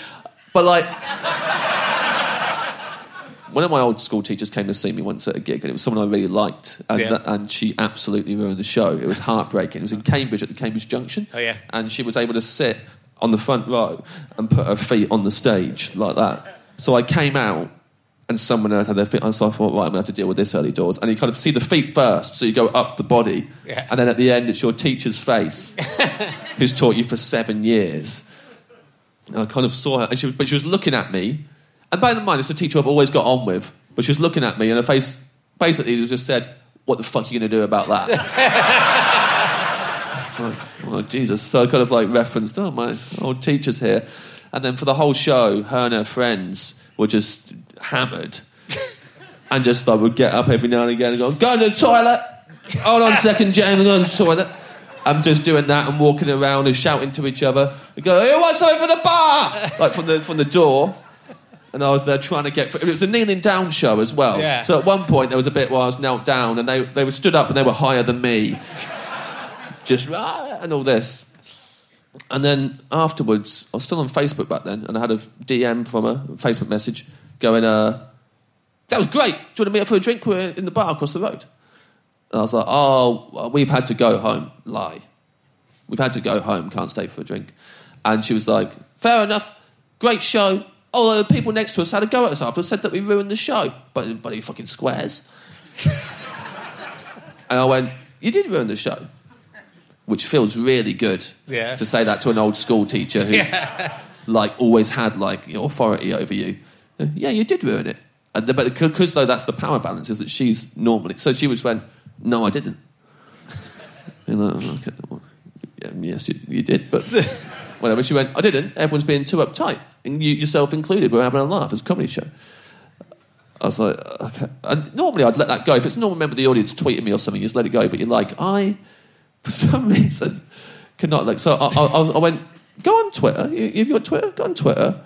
But, like... one of my old school teachers came to see me once at a gig, and it was someone I really liked, and, yeah. that, and she absolutely ruined the show. It was heartbreaking. It was in Cambridge, at the Cambridge Junction. Oh, yeah. And she was able to sit on the front row and put her feet on the stage like that. So I came out, and someone else had their feet on, so I thought, right, I'm going to have to deal with this early doors. And you kind of see the feet first, so you go up the body, yeah. and then at the end it's your teacher's face, who's taught you for seven years. And I kind of saw her, and she, but she was looking at me, and bear in mind, it's a teacher I've always got on with, but she was looking at me, and her face basically just said, what the fuck are you going to do about that? It's like, oh, Jesus. So I kind of, like, referenced, oh, my old teacher's here. And then for the whole show, her and her friends were just... hammered, and just I would get up every now and again and go, go to the toilet, hold on a second, James, go to the toilet. I'm just doing that and walking around and shouting to each other and go, who wants something for the bar? Like from the from the door. And I was there trying to get through. It was a kneeling down show as well. Yeah. So at one point there was a bit where I was knelt down and they they were stood up and they were higher than me. Just ah, and all this. And then afterwards, I was still on Facebook back then, and I had a D M from her, a Facebook message, going, uh, that was great. Do you want to meet up for a drink? We're in the bar across the road. And I was like, oh, we've had to go home. Lie. We've had to go home. Can't stay for a drink. And she was like, fair enough. Great show. Although the people next to us had a go at us after, said that we ruined the show. But, but he fucking squares. And I went, you did ruin the show. Which feels really good yeah. to say that to an old school teacher who's yeah. like always had like authority over you. Yeah, you did ruin it. And the, but because though that's the power balance is that she's normally so she was went, no, I didn't. You know, okay, well, yeah, yes, you, you did, but whatever. She went, I didn't. Everyone's being too uptight, and you yourself included. We're having a laugh. It's a comedy show. I was like, okay. And normally I'd let that go if it's a normal member of the audience tweeting me or something. You just let it go. But you're like, I. For some reason, could not look. So I, I, I went, go on Twitter. You've got Twitter? Go on Twitter.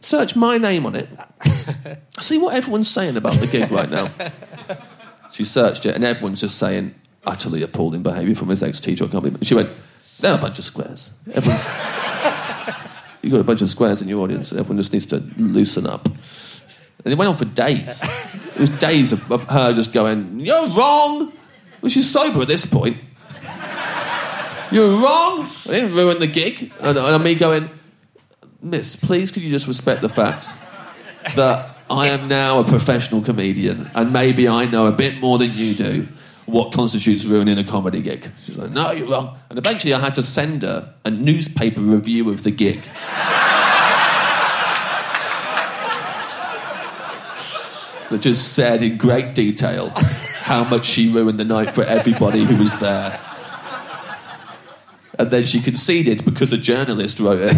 Search my name on it. See what everyone's saying about the gig right now. She searched it, and everyone's just saying, utterly appalling behaviour from this ex-teacher. I can't believe it. She went, they're a bunch of squares. Everyone's... You've got a bunch of squares in your audience, and everyone just needs to loosen up. And it went on for days. It was days of, of her just going, you're wrong! Well, she's sober at this point. You're wrong! I didn't ruin the gig. And, and me going, miss, please could you just respect the fact that I am now a professional comedian, and maybe I know a bit more than you do what constitutes ruining a comedy gig. She's like, no, you're wrong. And eventually I had to send her a newspaper review of the gig. That just said in great detail how much she ruined the night for everybody who was there. And then she conceded because a journalist wrote it.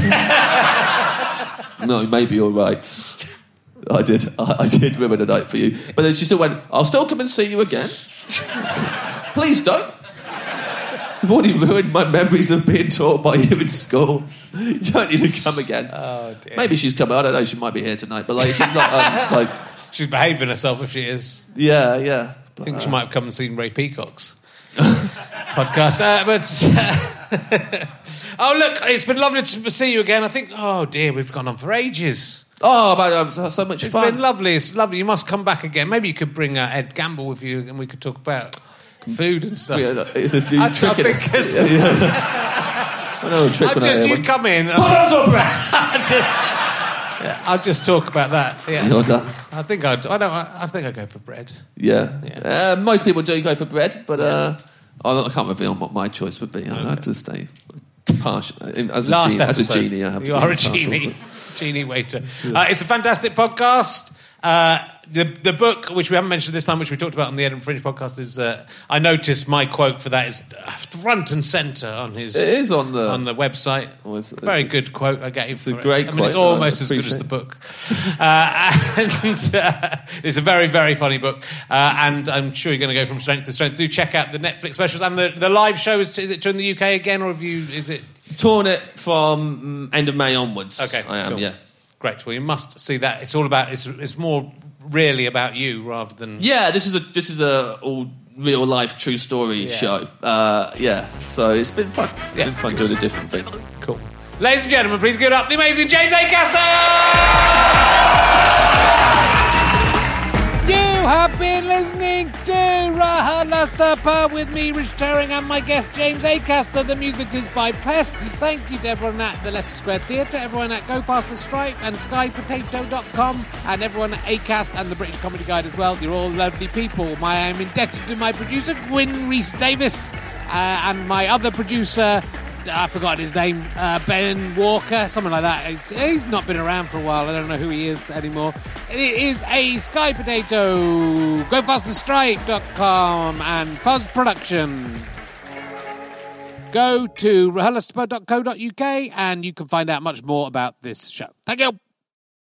No, maybe you're right. I did. I, I did ruin a night for you. But then she still went, I'll still come and see you again. Please don't. You've already ruined my memories of being taught by you in school. You don't need to come again. Oh, dear. Maybe she's coming. I don't know. She might be here tonight. But, like, she's not, um, like... She's behaving herself if she is. Yeah, yeah. But, I think she might have come and seen Ray Peacock's podcast. Uh, but... oh, look, it's been lovely to see you again. I think, oh, dear, we've gone on for ages. Oh, but it was so much it's fun. It's been lovely. It's lovely. You must come back again. Maybe you could bring uh, Ed Gamble with you, and we could talk about food and stuff. Yeah, it's a few I, trick I think it's... Yeah, yeah. I know a trick I'm just... I you one. Come in... Palazzo bread! I'll just talk about that. Yeah. You like that? I think I'd... I don't... I think I'd go for bread. Yeah. yeah. Uh, most people do go for bread, but uh, I can't reveal what my choice would be. I okay. have to stay... Partial. As, Last a genie, as a genie, I have to you be are a genie, partial, genie waiter. Yeah. Uh, it's a fantastic podcast. Uh, the the book, which we haven't mentioned this time, which we talked about on the Edinburgh Fringe podcast, is. Uh, I noticed my quote for that is front and centre on his. It is on the on the website. Well, it's, Very it's, good quote I gave. It's for a great it. quote. I mean, it's almost as good as the book. uh, and uh, it's a very very funny book, uh, and I'm sure you're going to go from strength to strength. Do check out the Netflix specials and the, the live show. Is, is it during the U K again, or have you? Is it torn it from end of May onwards? Okay, I am. Cool. Yeah. Great. Well, you must see that. It's all about. It's it's more really about you rather than. Yeah, this is a this is a all real life true story yeah. show. Uh, yeah, so it's been fun. It's yeah, been fun doing a different thing. Cool. Ladies and gentlemen, please give it up the amazing James Acaster. You have been listening to R H L S T P with me, Rich Turing, and my guest James Acaster. The music is by Pest. Thank you to everyone at the Leicester Square Theatre, everyone at Go Faster Stripe and sky potato dot com, and everyone at Acast and the British Comedy Guide as well. You're all lovely people. I am indebted to my producer Gwyn Rhys-Davies, uh, and my other producer, I forgot his name, uh, Ben Walker, something like that. He's, he's not been around for a while. I don't know who he is anymore. It is a Sky Potato, go faster stripe dot com, and Fuzz Production. Go to R H L S T P dot co dot U K and you can find out much more about this show. Thank you.